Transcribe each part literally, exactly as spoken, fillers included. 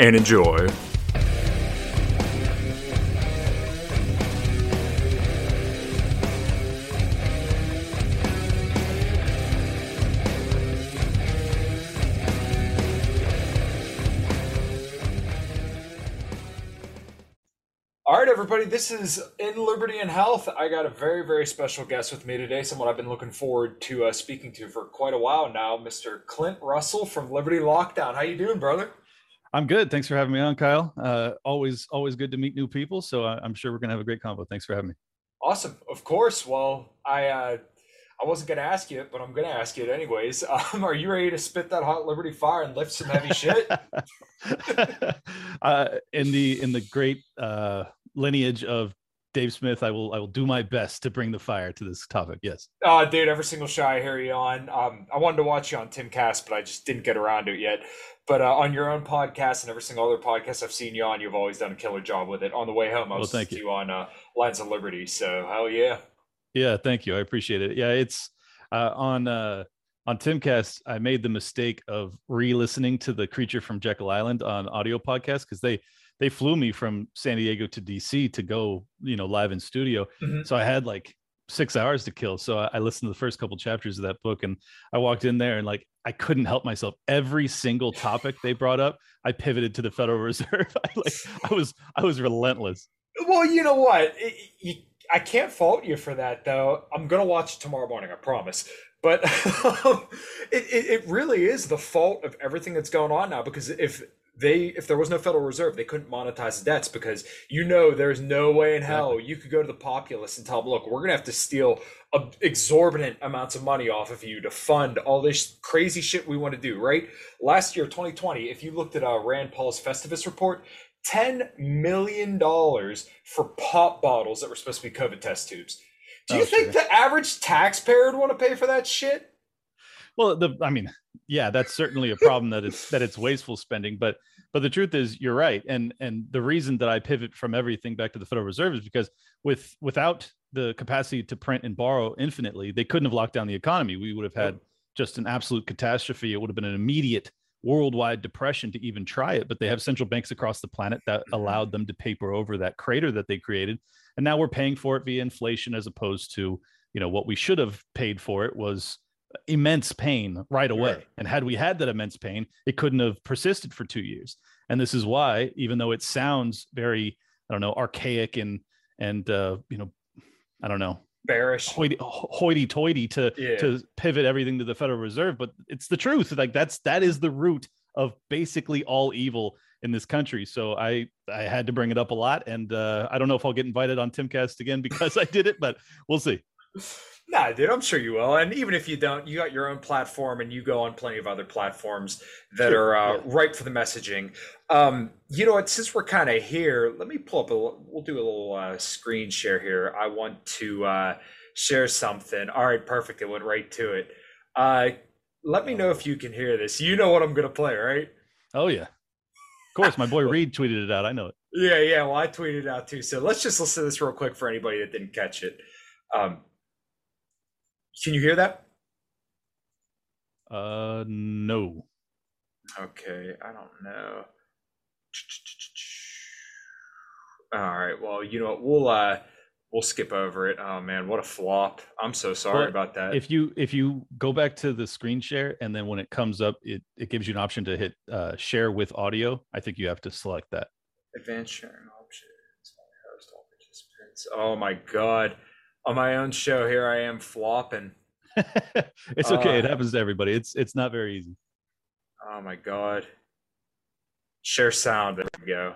and enjoy. All right, everybody, this is In Liberty and Health. I got a very, very special guest with me today, someone I've been looking forward to uh, speaking to for quite a while now, Mister Clint Russell from Liberty Lockdown. How you doing, brother? I'm good. Thanks for having me on, Kyle. Uh, always, always good to meet new people, so I'm sure we're going to have a great combo. Thanks for having me. Awesome. Of course. Well, I uh, I wasn't going to ask you it, but I'm going to ask you it anyways. Um, are you ready to spit that hot Liberty fire and lift some heavy shit? uh, in the in the great... Uh, lineage of Dave Smith, I will I will do my best to bring the fire to this topic. Yes. Uh, dude, every single show I hear you on. Um, I wanted to watch you on Timcast, but I just didn't get around to it yet. But uh, on your own podcast and every single other podcast I've seen you on, you've always done a killer job with it. On the way home, I was well, thank you. you on uh, Lines of Liberty. So hell yeah. Yeah, thank you. I appreciate it. Yeah, it's uh, on uh, on Timcast, I made the mistake of re-listening to The Creature from Jekyll Island on audio podcast, because they They flew me from San Diego to D C to go, you know, live in studio. Mm-hmm. So I had like six hours to kill. So I listened to the first couple chapters of that book, and I walked in there and like, I couldn't help myself. Every single topic they brought up, I pivoted to the Federal Reserve. I, like, I was, I was relentless. Well, you know what? It, you, I can't fault you for that, though. I'm going to watch it tomorrow morning, I promise. But um, it, it, it really is the fault of everything that's going on now, because if They, if there was no Federal Reserve, they couldn't monetize the debts, because, you know, there's no way in hell you could go to the populace and tell them, look, we're going to have to steal a, exorbitant amounts of money off of you to fund all this crazy shit we want to do, right? Last year, twenty twenty, if you looked at uh, Rand Paul's Festivus report, ten million dollars for pop bottles that were supposed to be COVID test tubes. Do you oh, think sure. the average taxpayer would want to pay for that shit? Well, the, I mean, yeah, that's certainly a problem that it's that it's wasteful spending. But but the truth is, you're right. And and the reason that I pivot from everything back to the Federal Reserve is because with without the capacity to print and borrow infinitely, they couldn't have locked down the economy. We would have had just an absolute catastrophe. It would have been an immediate worldwide depression to even try it. But they have central banks across the planet that allowed them to paper over that crater that they created. And now we're paying for it via inflation, as opposed to, you know, what we should have paid for it was immense pain right away. Sure. And had we had that immense pain, it couldn't have persisted for two years. And this is why, even though it sounds very, I don't know, archaic and, and uh, you know, I don't know, bearish, hoity, hoity-toity to, yeah. to pivot everything to the Federal Reserve, but it's the truth. Like that's, that is the root of basically all evil in this country. So I, I had to bring it up a lot. And uh, I don't know if I'll get invited on Timcast again because I did it, but we'll see. Nah, dude, I'm sure you will. And even if you don't, you got your own platform, and you go on plenty of other platforms that sure, are uh, yeah. ripe for the messaging. Um, you know what? Since we're kind of here, let me pull up a little, we'll do a little uh, screen share here. I want to uh, share something. All right, perfect. It went right to it. Uh, let me know if you can hear this. You know what I'm going to play, right? Oh, yeah. Of course. My boy Reed tweeted it out. I know it. Yeah, yeah. Well, I tweeted it out too. So let's just listen to this real quick for anybody that didn't catch it. Um, Can you hear that? Uh, no. Okay, I don't know. All right, well, you know what? We'll uh, we'll skip over it. Oh man, what a flop. I'm so sorry but about that. If you if you go back to the screen share and then when it comes up, it, it gives you an option to hit uh, share with audio. I think you have to select that. Advanced sharing options. Host all participants. Oh my God. On my own show, here I am flopping. It's okay. Uh, it happens to everybody. It's it's not very easy. Oh my God. Share sound. There we go.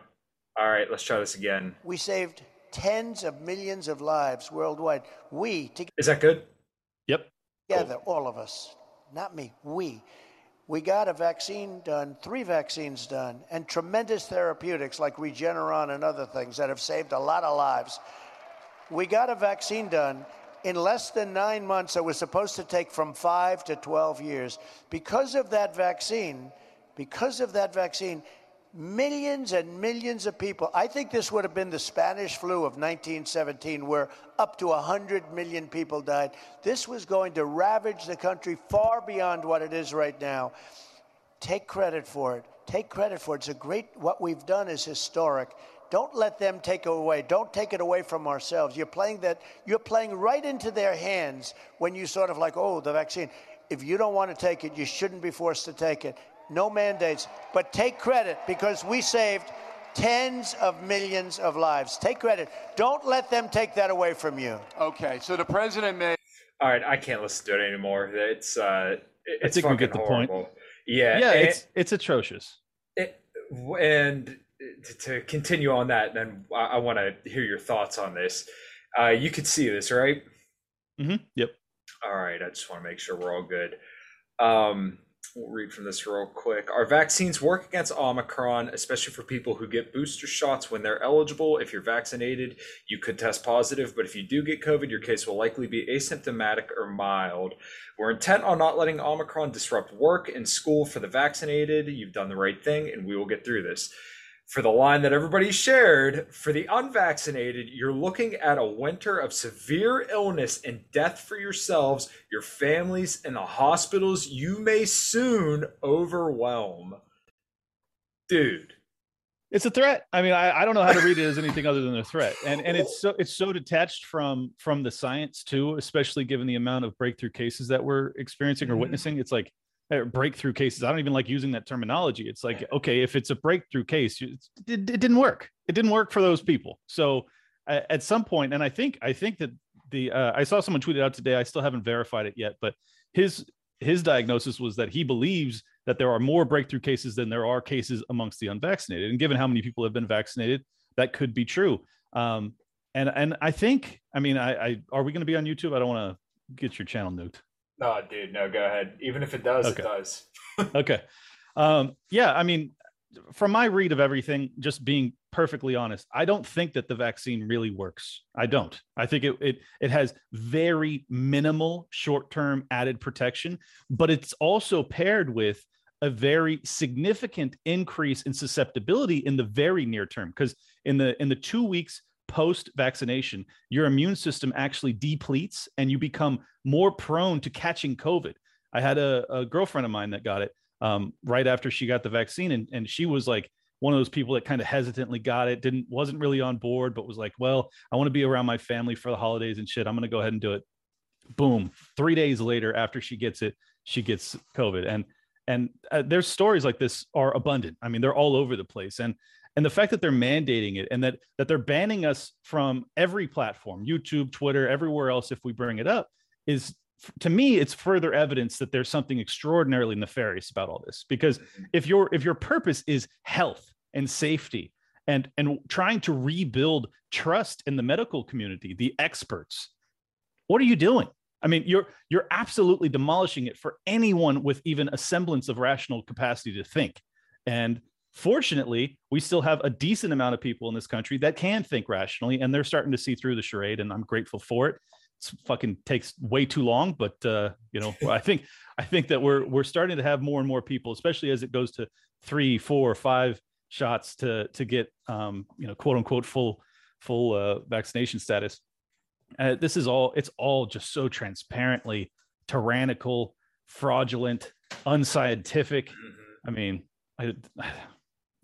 All right, let's try this again. We saved tens of millions of lives worldwide. We together. Is that good? Yep. Together, cool. All of us. Not me. We. We got a vaccine done, three vaccines done, and tremendous therapeutics like Regeneron and other things that have saved a lot of lives. We got a vaccine done in less than nine months that was supposed to take from five to twelve years. Because of that vaccine, because of that vaccine, millions and millions of people, I think this would have been the Spanish flu of nineteen seventeen, where up to one hundred million people died. This was going to ravage the country far beyond what it is right now. Take credit for it. Take credit for it. It's a great, what we've done is historic. Don't let them take it away. Don't take it away from ourselves. You're playing that, you're playing right into their hands when you sort of like, oh, the vaccine. If you don't want to take it, you shouldn't be forced to take it. No mandates, but take credit because we saved tens of millions of lives. Take credit. Don't let them take that away from you. Okay, so the president made. All right, I can't listen to it anymore. It's uh, it's I think fucking we get the horrible. Point. Yeah, yeah, and, it's it's atrocious. It, and to continue on that, then I, I want to hear your thoughts on this. Uh, you could see this, right? Mm-hmm. Yep. All right, I just want to make sure we're all good. Um. We'll read from this real quick. Our vaccines work against Omicron, especially for people who get booster shots when they're eligible. If you're vaccinated, you could test positive, but if you do get COVID, your case will likely be asymptomatic or mild. We're intent on not letting Omicron disrupt work and school for the vaccinated. You've done the right thing, and we will get through this. For the line that everybody shared, for the unvaccinated, you're looking at a winter of severe illness and death for yourselves, your families, and the hospitals you may soon overwhelm. Dude. It's a threat. I mean, I, I don't know how to read it as anything other than a threat. And and it's so it's so detached from from the science too, especially given the amount of breakthrough cases that we're experiencing or mm-hmm. witnessing. It's like breakthrough cases. I don't even like using that terminology. It's like, okay, if it's a breakthrough case, it, it didn't work. It didn't work for those people. So uh, at some point, and I think, I think that the, uh, I saw someone tweet it out today. I still haven't verified it yet, but his, his diagnosis was that he believes that there are more breakthrough cases than there are cases amongst the unvaccinated. And given how many people have been vaccinated, that could be true. Um, and, and I think, I mean, I, I are we going to be on YouTube? I don't want to get your channel nuked. No, dude, no, go ahead. Even if it does, okay. It does. Okay. Um, yeah, I mean, from my read of everything, just being perfectly honest, I don't think that the vaccine really works. I don't. I think it it, it has very minimal short-term added protection, but it's also paired with a very significant increase in susceptibility in the very near term, because in the in the two weeks post-vaccination, your immune system actually depletes and you become more prone to catching COVID. I had a, a girlfriend of mine that got it um, right after she got the vaccine. And, and she was like one of those people that kind of hesitantly got it, didn't, wasn't really on board, but was like, well, I want to be around my family for the holidays and shit. I'm going to go ahead and do it. Boom. Three days later, after she gets it, she gets COVID. And, and uh, there's stories like this are abundant. I mean, they're all over the place. And, And the fact that they're mandating it and that that they're banning us from every platform, YouTube, Twitter, everywhere else, if we bring it up, is, to me, it's further evidence that there's something extraordinarily nefarious about all this. Because if your if your purpose is health and safety and, and trying to rebuild trust in the medical community, the experts, what are you doing? I mean, you're you're absolutely demolishing it for anyone with even a semblance of rational capacity to think. And fortunately, we still have a decent amount of people in this country that can think rationally, and they're starting to see through the charade, and I'm grateful for it. It's fucking takes way too long, but uh, you know, I think I think that we're we're starting to have more and more people, especially as it goes to three, four, five shots to to get um, you know, quote unquote full full uh, vaccination status. Uh, this is all it's all just so transparently tyrannical, fraudulent, unscientific. I mean, I.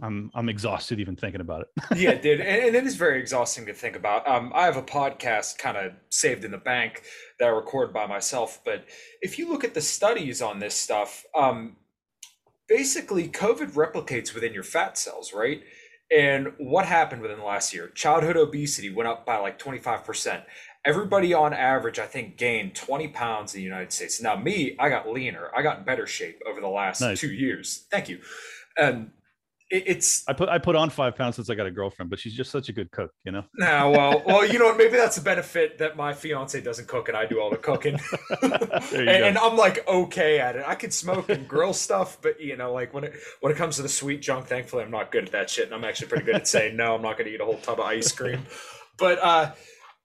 I'm I'm exhausted even thinking about it. Yeah, dude, and, and it is very exhausting to think about. Um, I have a podcast kind of saved in the bank that I record by myself, but if you look at the studies on this stuff, um, basically COVID replicates within your fat cells, right? And what happened within the last year? Childhood obesity went up by like twenty-five percent. Everybody on average, I think, gained twenty pounds in the United States. Now me, I got leaner. I got in better shape over the last nice. two years. Thank you. Um, It's I put I put on five pounds since I got a girlfriend, but she's just such a good cook, you know. Nah, well, well, you know what? Maybe that's a benefit that my fiance doesn't cook and I do all the cooking, and, and I'm like okay at it. I can smoke and grill stuff, but you know, like when it when it comes to the sweet junk, thankfully I'm not good at that shit, and I'm actually pretty good at saying no. I'm not going to eat a whole tub of ice cream, but uh,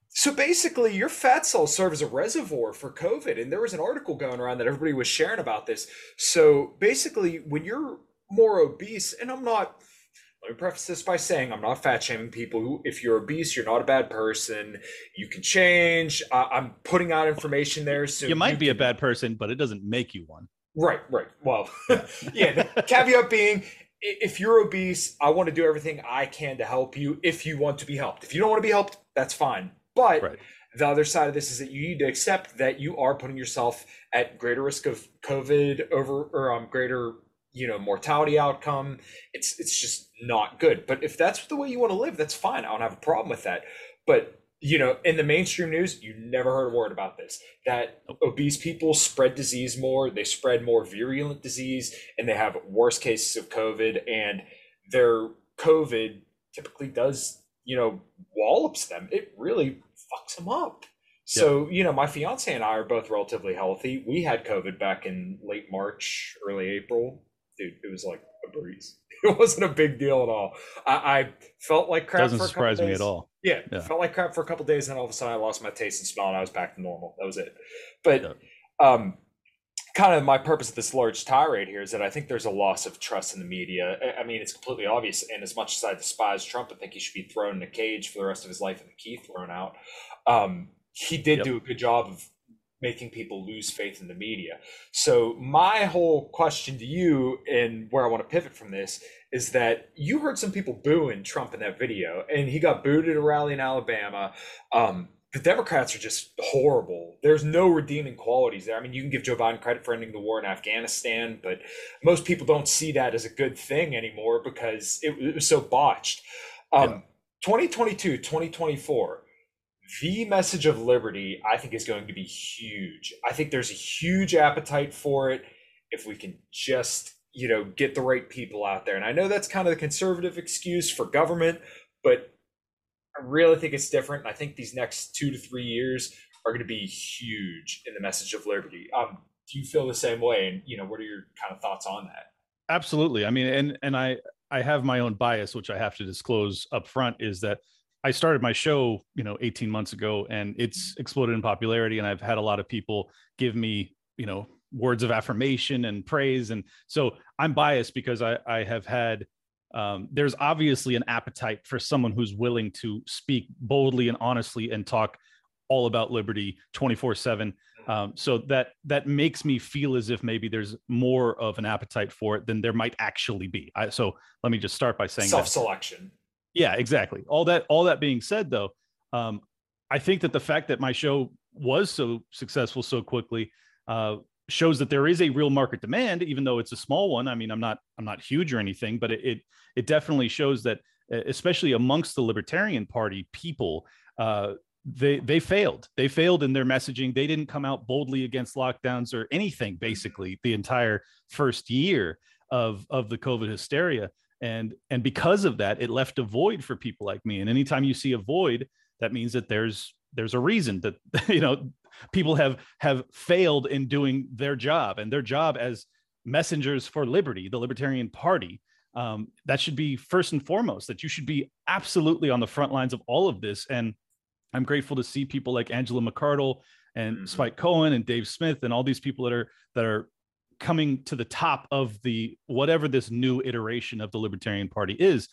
so basically, your fat cells serve as a reservoir for COVID, and there was an article going around that everybody was sharing about this. So basically, when you're more obese, and I'm not, let me preface this by saying I'm not fat shaming people. Who, if you're obese, you're not a bad person. You can change. I, I'm putting out information there. So you might you be can, a bad person, but it doesn't make you one. Right, right. Well, yeah, the caveat being, if you're obese, I want to do everything I can to help you if you want to be helped. If you don't want to be helped, that's fine. But right. The other side of this is that you need to accept that you are putting yourself at greater risk of COVID over, or um, greater you know, mortality outcome. It's it's just not good. But if that's the way you want to live, that's fine. I don't have a problem with that. But, you know, in the mainstream news, you never heard a word about this, that obese people spread disease more, they spread more virulent disease, and they have worse cases of COVID, and their COVID typically does, you know, wallops them. It really fucks them up. So, you know, my fiance and I are both relatively healthy. We had COVID back in late March, early April. Dude, it was like a breeze. It wasn't a big deal at all. I, I felt like crap. Doesn't for a couple surprise days. me at all. Yeah, yeah, felt like crap for a couple of days, and all of a sudden I lost my taste and smell, and I was back to normal. That was it. But yeah. um, kind of my purpose of this large tirade here is that I think there's a loss of trust in the media. I mean, it's completely obvious. And as much as I despise Trump, I think he should be thrown in a cage for the rest of his life and the key thrown out. Um, he did yep. do a good job of making people lose faith in the media. So my whole question to you, and where I want to pivot from this, is that you heard some people booing Trump in that video, and he got booed at a rally in Alabama. Um, the Democrats are just horrible. There's no redeeming qualities there. I mean, you can give Joe Biden credit for ending the war in Afghanistan, but most people don't see that as a good thing anymore because it, it was so botched. Um, yeah. twenty twenty-two, twenty twenty-four, the message of liberty, I think, is going to be huge. I think there's a huge appetite for it if we can just, you know, get the right people out there. And I know that's kind of the conservative excuse for government, but I really think it's different. And I think these next two to three years are going to be huge in the message of liberty. Um, do you feel the same way? And, you know, what are your kind of thoughts on that? Absolutely. I mean, and and I, I have my own bias, which I have to disclose up front, is that I started my show, you know, eighteen months ago, and it's exploded in popularity. And I've had a lot of people give me, you know, words of affirmation and praise. And so I'm biased because I, I have had, um, there's obviously an appetite for someone who's willing to speak boldly and honestly and talk all about liberty twenty-four seven. Um, so that, that makes me feel as if maybe there's more of an appetite for it than there might actually be. I, so let me just start by saying self-selection. That. Yeah, exactly. All that, all that being said, though, um, I think that the fact that my show was so successful so quickly uh, shows that there is a real market demand, even though it's a small one. I mean, I'm not, I'm not huge or anything, but it, it, it definitely shows that, especially amongst the Libertarian Party people, uh, they, they failed. They failed in their messaging. They didn't come out boldly against lockdowns or anything. Basically, the entire first year of of the COVID hysteria. And and because of that, it left a void for people like me. And anytime you see a void, that means that there's there's a reason that, you know, people have have failed in doing their job and their job as messengers for liberty, the Libertarian Party. Um, that should be first and foremost, that you should be absolutely on the front lines of all of this. And I'm grateful to see people like Angela McArdle and mm-hmm. Spike Cohen and Dave Smith and all these people that are that are. coming to the top of the whatever this new iteration of the Libertarian Party is.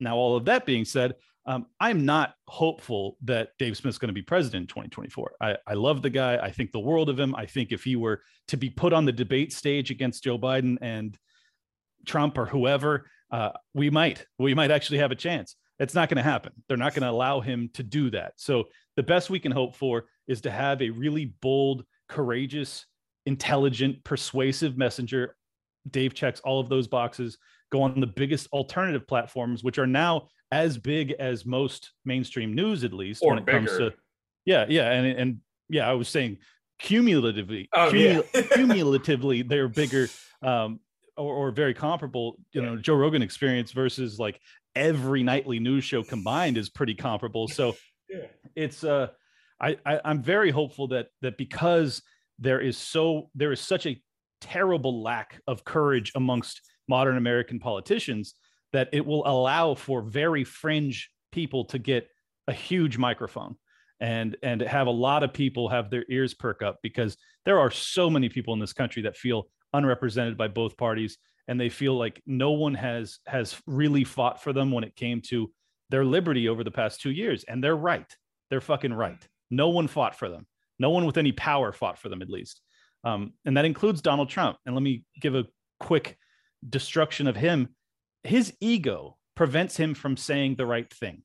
Now, all of that being said, um, I'm not hopeful that Dave Smith's going to be president in twenty twenty-four. I, I love the guy. I think the world of him. I think if he were to be put on the debate stage against Joe Biden and Trump or whoever, uh, we might, we might actually have a chance. It's not going to happen. They're not going to allow him to do that. So the best we can hope for is to have a really bold, courageous, intelligent, persuasive messenger. Dave checks all of those boxes, go on the biggest alternative platforms, which are now as big as most mainstream news, at least or when it bigger. comes to, yeah, yeah. And, and yeah, I was saying cumulatively, oh, cumul- yeah. cumulatively, they're bigger, um, Or, or very comparable. You know, Joe Rogan Experience versus like every nightly news show combined is pretty comparable. So yeah. it's uh, I, I I'm very hopeful that that because there is so there is such a terrible lack of courage amongst modern American politicians that it will allow for very fringe people to get a huge microphone and and have a lot of people have their ears perk up, because there are so many people in this country that feel unrepresented by both parties, and they feel like no one has has really fought for them when it came to their liberty over the past two years. And they're right. They're fucking right. No one fought for them. No one with any power fought for them, at least. Um, and that includes Donald Trump. And let me give a quick destruction of him. His ego prevents him from saying the right thing.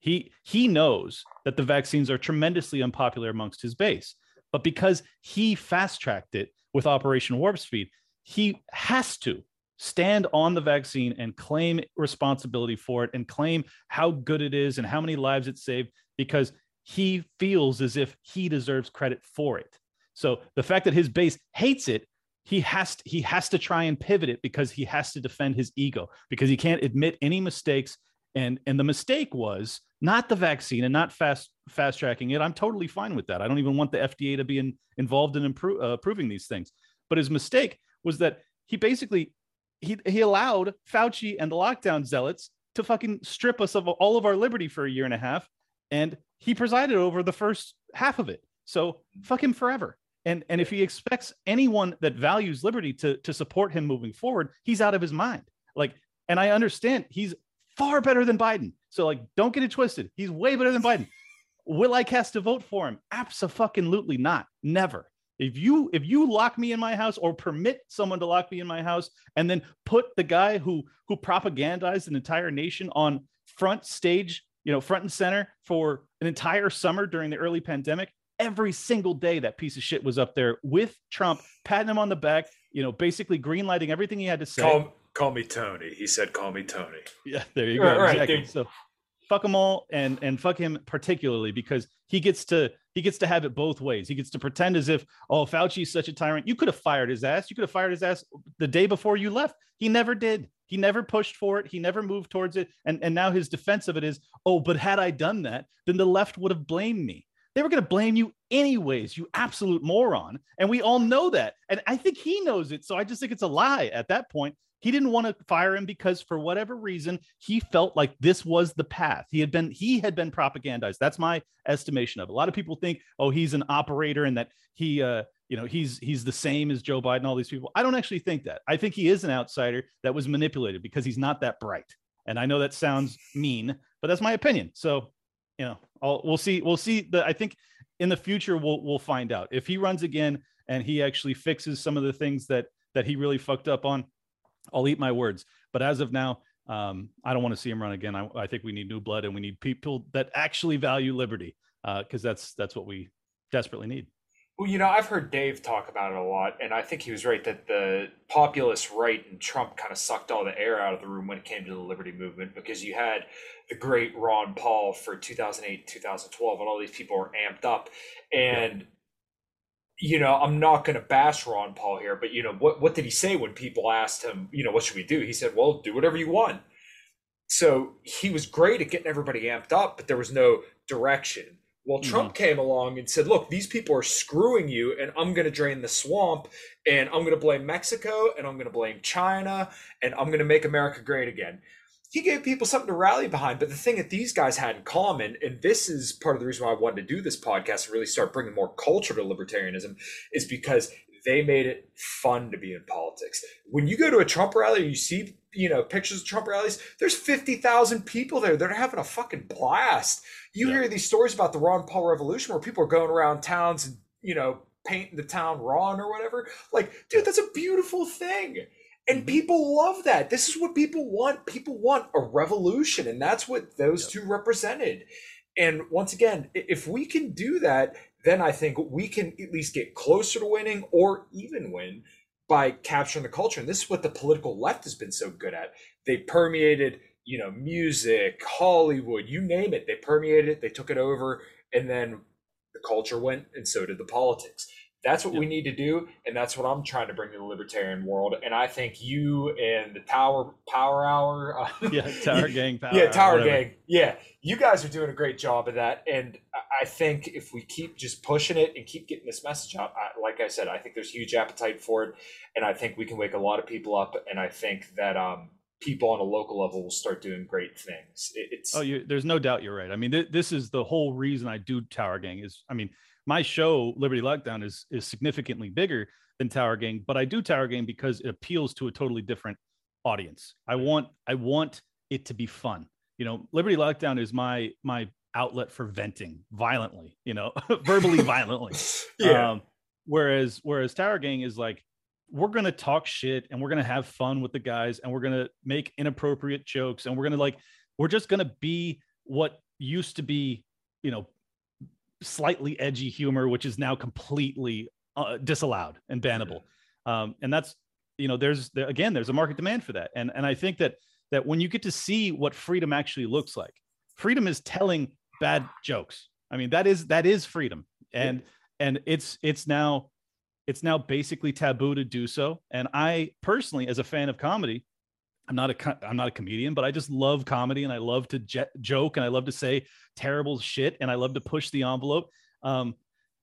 He, he knows that the vaccines are tremendously unpopular amongst his base, but because he fast-tracked it with Operation Warp Speed, he has to stand on the vaccine and claim responsibility for it and claim how good it is and how many lives it saved, because he feels as if he deserves credit for it. So the fact that his base hates it, he has to, he has to try and pivot it, because he has to defend his ego, because he can't admit any mistakes. And, and the mistake was not the vaccine and not fast fast tracking it. I'm totally fine with that. I don't even want the F D A to be in, involved in impro- uh, approving these things. But his mistake was that he basically he he allowed Fauci and the lockdown zealots to fucking strip us of all of our liberty for a year and a half, and he presided over the first half of it. So fuck him forever. And and if he expects anyone that values liberty to to support him moving forward, he's out of his mind. Like, and I understand he's far better than Biden. So like, don't get it twisted. He's way better than Biden. Will I cast a vote for him? Abso-fucking-lutely not. Never. If you if you lock me in my house or permit someone to lock me in my house and then put the guy who who propagandized an entire nation on front stage, you know, front and center for an entire summer during the early pandemic, every single day that piece of shit was up there with Trump, patting him on the back, you know, basically greenlighting everything he had to say. Call, call me Tony. He said, call me Tony. Yeah, there you go. All right, exactly. Dude. So, fuck them all, and and fuck him particularly, because he gets to he gets to have it both ways. He gets to pretend as if, oh, Fauci's such a tyrant. You could have fired his ass. You could have fired his ass the day before you left. He never did. He never pushed for it. He never moved towards it. And and now his defense of it is, oh, but had I done that, then the left would have blamed me. They were going to blame you anyways, you absolute moron. And we all know that. And I think he knows it. So I just think it's a lie at that point. He didn't want to fire him because for whatever reason, he felt like this was the path. He had been he had been propagandized. That's my estimation of it. A lot of people think, oh, he's an operator and that he, uh, you know, he's he's the same as Joe Biden, all these people. I don't actually think that. I think he is an outsider that was manipulated because he's not that bright. And I know that sounds mean, but that's my opinion. So, you know, I'll, we'll see. We'll see. The, I think in the future, we'll we'll find out if he runs again and he actually fixes some of the things that that he really fucked up on. I'll eat my words. But as of now, um, I don't want to see him run again. I, I think we need new blood, and we need people that actually value liberty, because uh, that's that's what we desperately need. Well, you know, I've heard Dave talk about it a lot, and I think he was right that the populist right and Trump kind of sucked all the air out of the room when it came to the liberty movement, because you had the great Ron Paul for two thousand eight, two thousand twelve, and all these people were amped up. And yeah. You know, I'm not going to bash Ron Paul here, but, you know, what, what did he say when people asked him, you know, what should we do? He said, well, do whatever you want. So he was great at getting everybody amped up, but there was no direction. Well, Trump mm-hmm. came along and said, look, these people are screwing you, and I'm going to drain the swamp, and I'm going to blame Mexico, and I'm going to blame China, and I'm going to make America great again. He gave people something to rally behind. But the thing that these guys had in common, and this is part of the reason why I wanted to do this podcast and really start bringing more culture to libertarianism, is because they made it fun to be in politics. When you go to a Trump rally, or you see, you know, pictures of Trump rallies, there's fifty thousand people there. They're having a fucking blast. You yeah. hear these stories about the Ron Paul revolution where people are going around towns and, you know, painting the town Ron or whatever. Like, dude, that's a beautiful thing. And mm-hmm. people love that. This is what people want. People want a revolution. And that's what those yep. two represented. And once again, if we can do that, then I think we can at least get closer to winning or even win by capturing the culture. And this is what the political left has been so good at. They permeated, you know, music, Hollywood, you name it. They permeated it. They took it over. And then the culture went, and so did the politics. That's what yep. we need to do, and that's what I'm trying to bring to the libertarian world. And I think you and the Tower Power Hour, uh, yeah, Tower Gang, Power yeah, Tower Hour, Gang, yeah, you guys are doing a great job of that. And I think if we keep just pushing it and keep getting this message out, I, like I said, I think there's huge appetite for it, and I think we can wake a lot of people up. And I think that um, people on a local level will start doing great things. It, it's oh, you, there's no doubt you're right. I mean, th- this is the whole reason I do Tower Gang is, I mean. My show, Liberty Lockdown, is is significantly bigger than Tower Gang, but I do Tower Gang because it appeals to a totally different audience. I want I want it to be fun. You know, Liberty Lockdown is my my outlet for venting violently, you know, verbally violently. Yeah. Um, whereas whereas Tower Gang is like, we're gonna talk shit and we're gonna have fun with the guys and we're gonna make inappropriate jokes and we're gonna like we're just gonna be what used to be, you know, slightly edgy humor, which is now completely uh, disallowed and bannable. Um, and that's, you know, there's, there, again, there's a market demand for that. And, and I think that, that when you get to see what freedom actually looks like, freedom is telling bad jokes. I mean, that is, that is freedom. And, yeah. and it's, it's now, it's now basically taboo to do so. And I personally, as a fan of comedy, I'm not a, I'm not a comedian, but I just love comedy and I love to j- joke and I love to say terrible shit and I love to push the envelope. Um,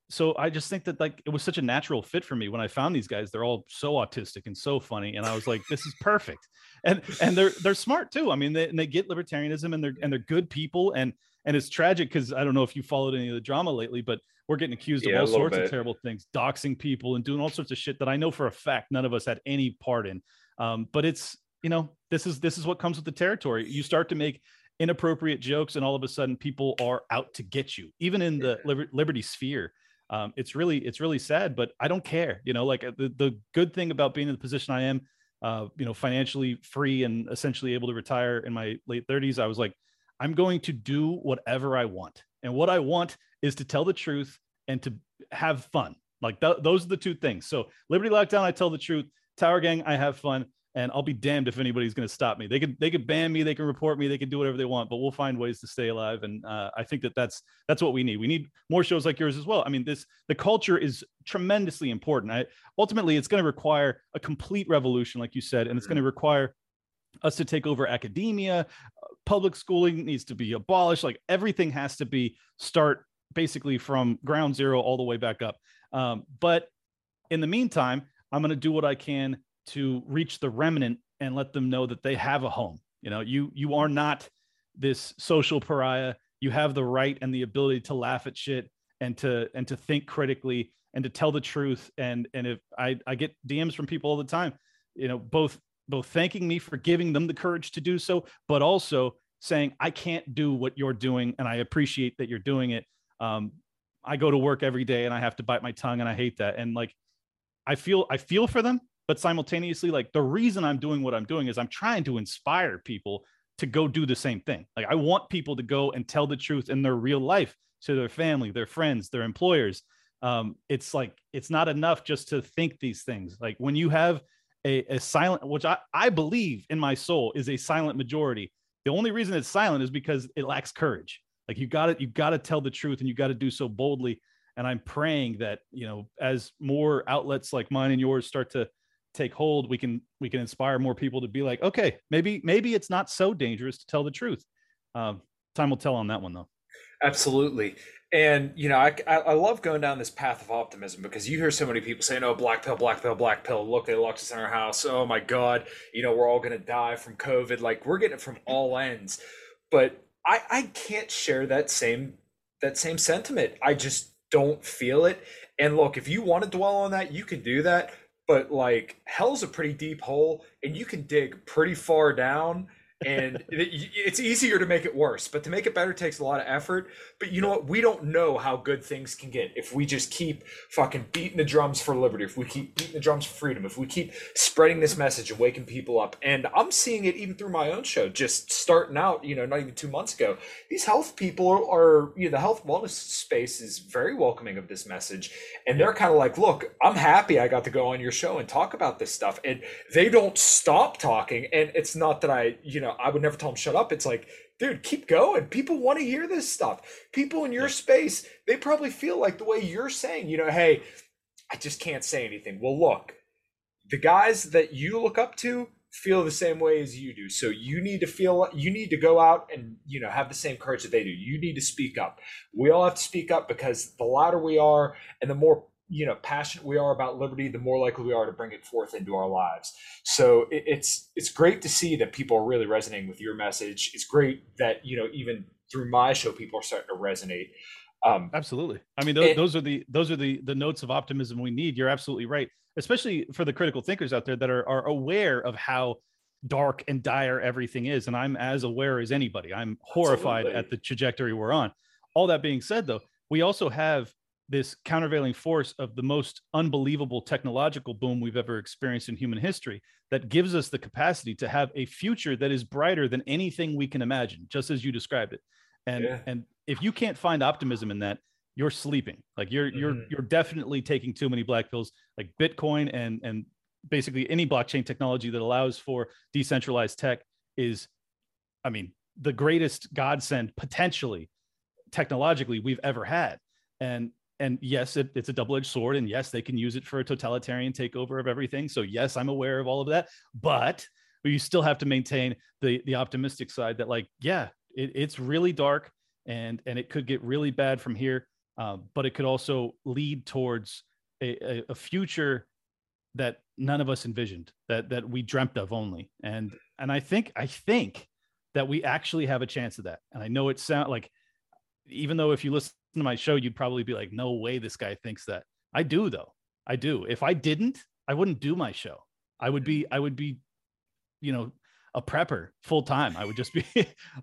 so I just think that like, it was such a natural fit for me when I found these guys. They're all so autistic and so funny. And I was like, this is perfect. And, and they're, they're smart too. I mean, they, and they get libertarianism and they're, and they're good people. And, and it's tragic because I don't know if you followed any of the drama lately, but we're getting accused yeah, of all sorts bit. of terrible things, doxing people and doing all sorts of shit that I know for a fact none of us had any part in. Um, but it's, you know, this is this is what comes with the territory. You start to make inappropriate jokes and all of a sudden people are out to get you, even in the liber- liberty sphere. Um, it's really it's really sad, but I don't care. You know, like the, the good thing about being in the position I am, uh, you know, financially free and essentially able to retire in my late thirties. I was like, I'm going to do whatever I want. And what I want is to tell the truth and to have fun. Like th- those are the two things. So Liberty Lockdown, I tell the truth. Tower Gang, I have fun. And I'll be damned if anybody's going to stop me. They could they could ban me, they can report me, they can do whatever they want, but we'll find ways to stay alive. And uh, I think that that's that's what we need. We need more shows like yours as well. I mean, this the culture is tremendously important. I, ultimately, it's going to require a complete revolution, like you said, and it's going to require us to take over academia. Public schooling needs to be abolished. Like everything has to be start basically from ground zero all the way back up. Um, but in the meantime, I'm going to do what I can to reach the remnant and let them know that they have a home. You know, you you are not this social pariah. You have the right and the ability to laugh at shit and to and to think critically and to tell the truth. And and if I, I get D Ms from people all the time, you know, both both thanking me for giving them the courage to do so, but also saying, I can't do what you're doing and I appreciate that you're doing it. Um, I go to work every day and I have to bite my tongue and I hate that. And like I feel I feel for them. But simultaneously, like the reason I'm doing what I'm doing is I'm trying to inspire people to go do the same thing. Like I want people to go and tell the truth in their real life to their family, their friends, their employers. Um, it's like, it's not enough just to think these things. Like when you have a, a silent, which I, I believe in my soul is a silent majority. The only reason it's silent is because it lacks courage. Like you got to, you got to tell the truth and you got to do so boldly. And I'm praying that, you know, as more outlets like mine and yours start to take hold, we can we can inspire more people to be like, okay, maybe maybe it's not so dangerous to tell the truth. Um, time will tell on that one, though. Absolutely. And, you know, I, I love going down this path of optimism because you hear so many people saying, oh, black pill, black pill, black pill. Look, they locked us in our house. Oh, my God. You know, we're all going to die from COVID. Like we're getting it from all ends. But I, I can't share that same that same sentiment. I just don't feel it. And look, if you want to dwell on that, you can do that. But like hell's a pretty deep hole and you can dig pretty far down And it's easier to make it worse, but to make it better takes a lot of effort. But you know what? We don't know how good things can get if we just keep fucking beating the drums for liberty, if we keep beating the drums for freedom, if we keep spreading this message and waking people up. And I'm seeing it even through my own show, just starting out, you know, not even two months ago. These health people are, you know, the health wellness space is very welcoming of this message. And they're kind of like, look, I'm happy I got to go on your show and talk about this stuff. And they don't stop talking. And it's not that I, you know, I would never tell them shut up. It's like, dude, keep going. People want to hear this stuff. People in your space, they probably feel like the way you're saying, you know, hey, I just can't say anything. Well, look, the guys that you look up to feel the same way as you do. So you need to feel, you need to go out and, you know, have the same courage that they do. You need to speak up. We all have to speak up, because the louder we are and the more, you know, passionate we are about liberty, the more likely we are to bring it forth into our lives. So it, it's it's great to see that people are really resonating with your message. It's great that, you know, even through my show, people are starting to resonate. Um, absolutely. I mean, those, and, those are the those are the the notes of optimism we need. You're absolutely right, especially for the critical thinkers out there that are are aware of how dark and dire everything is. And I'm as aware as anybody. I'm horrified absolutely. At the trajectory we're on. All that being said, though, we also have this countervailing force of the most unbelievable technological boom we've ever experienced in human history that gives us the capacity to have a future that is brighter than anything we can imagine, just as you described it. And yeah. and if you can't find optimism in that, you're sleeping. Like you're mm-hmm. you're you're definitely taking too many black pills. Like Bitcoin and and basically any blockchain technology that allows for decentralized tech is, I mean, the greatest godsend potentially technologically we've ever had. And And yes, it, it's a double-edged sword. And yes, they can use it for a totalitarian takeover of everything. So yes, I'm aware of all of that. But you still have to maintain the, the optimistic side that like, yeah, it, it's really dark and, and it could get really bad from here. Um, but it could also lead towards a, a, a future that none of us envisioned, that that we dreamt of only. And and I think I think that we actually have a chance of that. And I know it sounds like, even though if you listen to my show, you'd probably be like, no way this guy thinks that. I do though. I do. If I didn't, I wouldn't do my show. I would be, I would be, you know, a prepper full time. I would just be,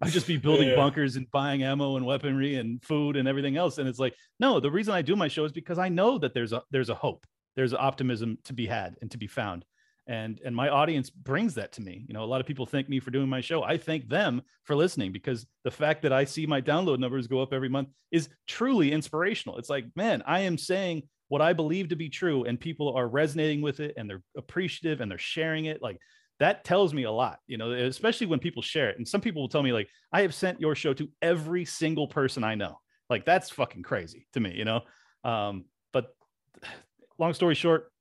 I'd just be building yeah. bunkers and buying ammo and weaponry and food and everything else. And it's like, no, the reason I do my show is because I know that there's a, there's a hope, there's optimism to be had and to be found. And, and my audience brings that to me. You know, a lot of people thank me for doing my show. I thank them for listening, because the fact that I see my download numbers go up every month is truly inspirational. It's like, man, I am saying what I believe to be true and people are resonating with it and they're appreciative and they're sharing it. Like that tells me a lot, you know, especially when people share it. And some people will tell me like, I have sent your show to every single person I know. Like that's fucking crazy to me, you know? Um, but long story short,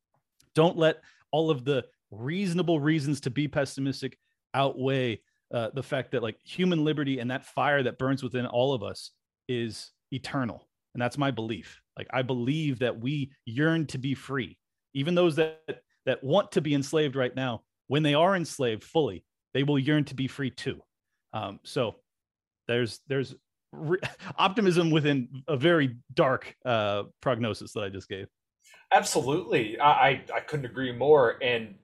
don't let all of the reasonable reasons to be pessimistic outweigh uh, the fact that like human liberty and that fire that burns within all of us is eternal. And that's my belief. Like I believe that we yearn to be free. Even those that, that want to be enslaved right now, when they are enslaved fully, they will yearn to be free too. Um, so there's, there's re- optimism within a very dark uh, prognosis that I just gave. Absolutely. I, I, I couldn't agree more. And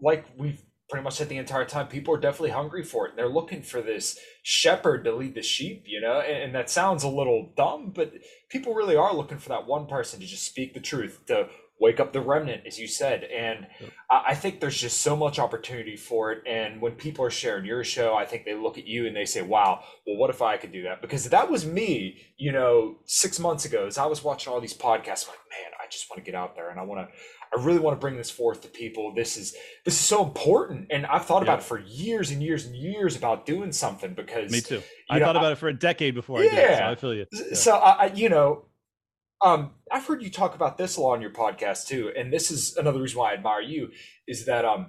like we've pretty much said the entire time, people are definitely hungry for it. And they're looking for this shepherd to lead the sheep, you know, and, and that sounds a little dumb, but people really are looking for that one person to just speak the truth, to wake up the remnant, as you said. And yep. I, I think there's just so much opportunity for it. And when people are sharing your show, I think they look at you and they say, wow, well, what if I could do that? Because that was me, you know, six months ago, as I was watching all these podcasts, I'm like, man, I just want to get out there and I want to, I really want to bring this forth to people. This is, this is so important. And I've thought yeah. about it for years and years and years about doing something, because me too. I know, thought about I, it for a decade before yeah. I did it, so I feel you. Yeah. So I, you know, um, I've heard you talk about this a lot on your podcast too. And this is another reason why I admire you, is that, um,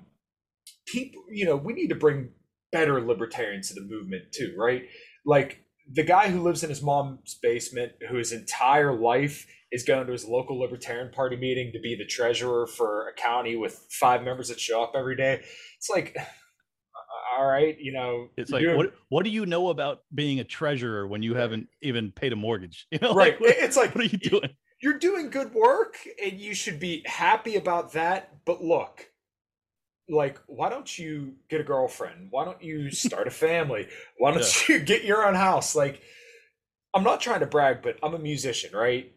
people, you know, we need to bring better libertarians to the movement too, right? Like the guy who lives in his mom's basement, who his entire life is going to his local Libertarian Party meeting to be the treasurer for a county with five members that show up every day. It's like, all right, you know, it's like, what what do you know about being a treasurer when you haven't even paid a mortgage? You know, right. Like, what, it's like, what are you doing? You're doing good work and you should be happy about that. But look, like, why don't you get a girlfriend? Why don't you start a family? Why don't yeah. you get your own house? Like, I'm not trying to brag, but I'm a musician, right?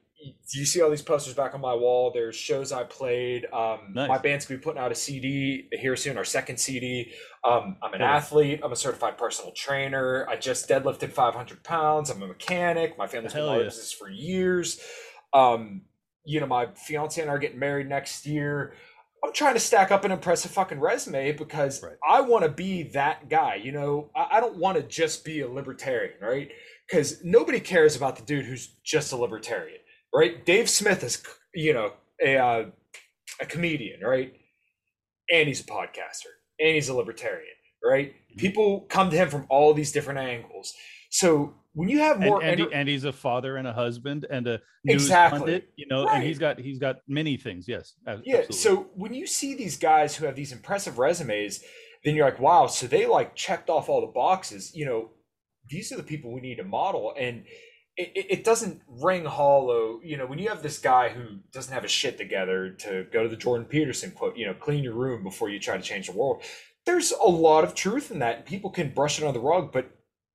Do you see all these posters back on my wall? There's shows I played. Um, nice. My band's gonna be putting out a C D here soon, our second C D. Um, I'm an cool. athlete. I'm a certified personal trainer. I just deadlifted five hundred pounds. I'm a mechanic. My family's Hell been in yeah. business for years. Um, you know, my fiance and I are getting married next year. I'm trying to stack up an impressive fucking resume because right. I want to be that guy. You know, I, I don't want to just be a libertarian, right? Because nobody cares about the dude who's just a libertarian. Right, Dave Smith is, you know, a uh, a comedian, right? And he's a podcaster, and he's a libertarian, right? Mm-hmm. People come to him from all these different angles. So when you have more, and, and, enter- and he's a father and a husband and a news exactly. pundit, you know, right. and he's got he's got many things. Yes, absolutely. Yeah. So when you see these guys who have these impressive resumes, then you're like, wow. So they like checked off all the boxes. You know, these are the people we need to model. And it doesn't ring hollow, you know, when you have this guy who doesn't have his shit together, to go to the Jordan Peterson quote, you know, clean your room before you try to change the world. There's a lot of truth in that. People can brush it under the rug, but,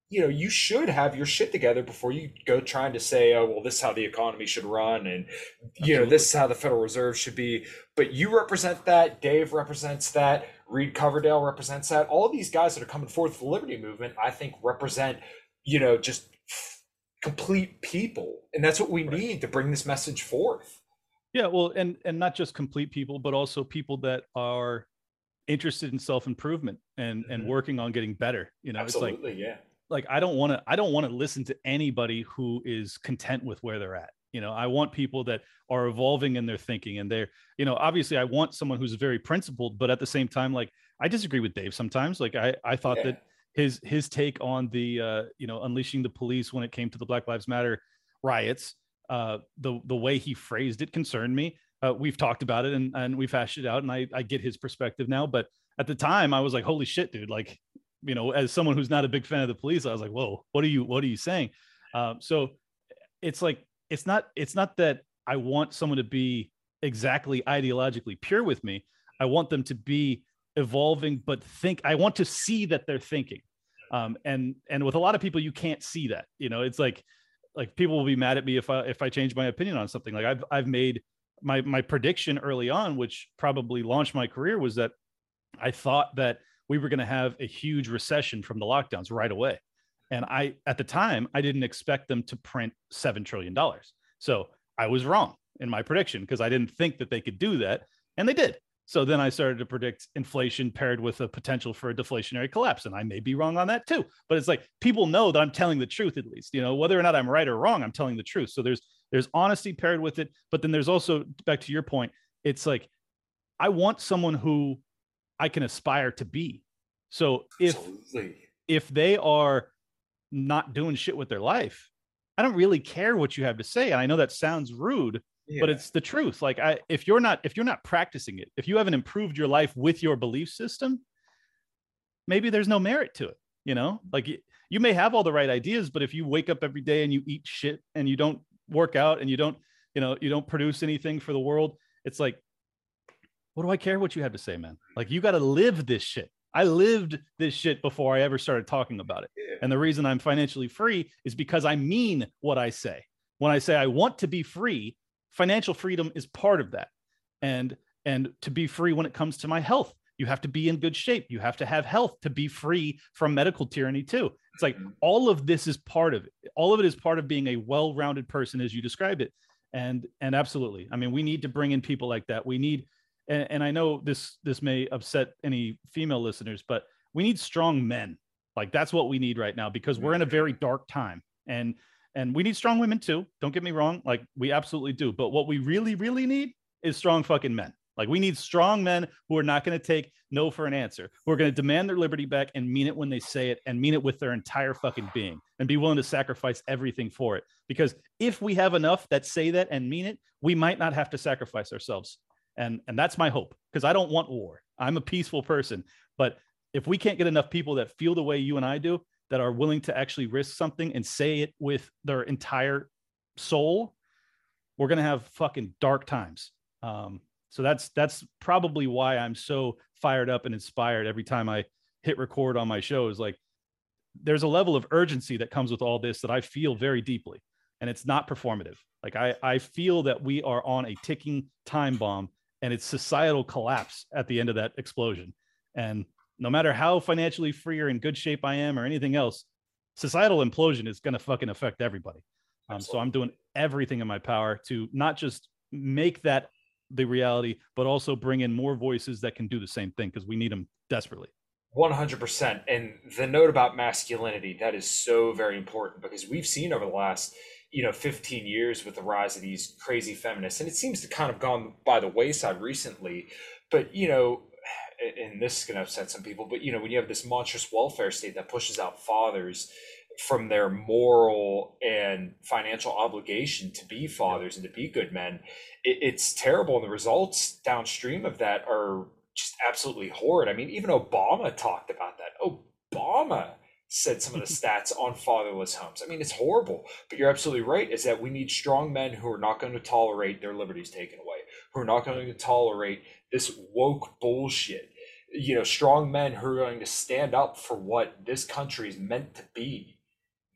you know, you should have your shit together before you go trying to say, oh, well, this is how the economy should run. And, you Absolutely. know, this is how the Federal Reserve should be. But you represent that. Dave represents that. Reed Coverdale represents that. All of these guys that are coming forth for the Liberty Movement, I think, represent, you know, just complete people, and that's what we right. need to bring this message forth. Yeah, well, and and not just complete people, but also people that are interested in self-improvement and mm-hmm. and working on getting better. You know, absolutely, it's like, yeah. Like I don't want to, I don't want to listen to anybody who is content with where they're at. You know, I want people that are evolving in their thinking and they're, you know, obviously I want someone who's very principled, but at the same time, like I disagree with Dave sometimes. Like I I thought yeah. that. His his take on the uh, you know, unleashing the police when it came to the Black Lives Matter riots, uh, the the way he phrased it concerned me. Uh, we've talked about it and and we've hashed it out, and I I get his perspective now. But at the time, I was like, holy shit, dude! Like, you know, as someone who's not a big fan of the police, I was like, whoa, what are you what are you saying? Um, so it's like it's not it's not that I want someone to be exactly ideologically pure with me. I want them to be evolving, but think, I want to see that they're thinking. Um, and, and with a lot of people, you can't see that, you know, it's like, like people will be mad at me if I, if I change my opinion on something. Like I've, I've made my, my prediction early on, which probably launched my career, was that I thought that we were going to have a huge recession from the lockdowns right away. And I, at the time, I didn't expect them to print seven trillion dollars. So I was wrong in my prediction because I didn't think that they could do that. And they did. So then I started to predict inflation paired with a potential for a deflationary collapse. And I may be wrong on that too, but it's like, people know that I'm telling the truth, at least, you know, whether or not I'm right or wrong, I'm telling the truth. So there's, there's honesty paired with it, but then there's also, back to your point, it's like, I want someone who I can aspire to be. So if, Absolutely. if they are not doing shit with their life, I don't really care what you have to say. And I know that sounds rude, Yeah. but it's the truth. Like I, if you're not, if you're not practicing it, if you haven't improved your life with your belief system, maybe there's no merit to it. You know, like you, you may have all the right ideas, but if you wake up every day and you eat shit and you don't work out and you don't, you know, you don't produce anything for the world, it's like, what do I care what you have to say, man? Like, you got to live this shit. I lived this shit before I ever started talking about it. Yeah. And the reason I'm financially free is because I mean what I say. When I say I want to be free, financial freedom is part of that. And, and to be free when it comes to my health, you have to be in good shape. You have to have health to be free from medical tyranny too. It's like, all of this is part of it. All of it is part of being a well-rounded person, as you described it. And, and absolutely. I mean, we need to bring in people like that. We need, and, and I know this, this may upset any female listeners, but we need strong men. Like, that's what we need right now, because we're in a very dark time. And And we need strong women too. Don't get me wrong. Like, we absolutely do. But what we really, really need is strong fucking men. Like, we need strong men who are not going to take no for an answer, who are going to demand their liberty back and mean it when they say it, and mean it with their entire fucking being, and be willing to sacrifice everything for it. Because if we have enough that say that and mean it, we might not have to sacrifice ourselves. And, and that's my hope, because I don't want war. I'm a peaceful person. But if we can't get enough people that feel the way you and I do, that are willing to actually risk something and say it with their entire soul, we're going to have fucking dark times. Um, So that's that's probably why I'm so fired up and inspired every time I hit record on my show. Is like, there's a level of urgency that comes with all this that I feel very deeply, and it's not performative. Like I, I feel that we are on a ticking time bomb, and it's societal collapse at the end of that explosion. And no matter how financially free or in good shape I am or anything else, societal implosion is going to fucking affect everybody. Um, so I'm doing everything in my power to not just make that the reality, but also bring in more voices that can do the same thing, because we need them desperately. one hundred percent. And the note about masculinity, that is so very important, because we've seen over the last, you know, fifteen years with the rise of these crazy feminists, and it seems to kind of gone by the wayside recently. But, you know, and this is going to upset some people, but, you know, when you have this monstrous welfare state that pushes out fathers from their moral and financial obligation to be fathers and to be good men, it, it's terrible. And the results downstream of that are just absolutely horrid. I mean, even Obama talked about that. Obama said some of the stats on fatherless homes. I mean, it's horrible, but you're absolutely right, is that we need strong men who are not going to tolerate their liberties taken away, who are not going to tolerate this woke bullshit. You know, strong men who are going to stand up for what this country is meant to be.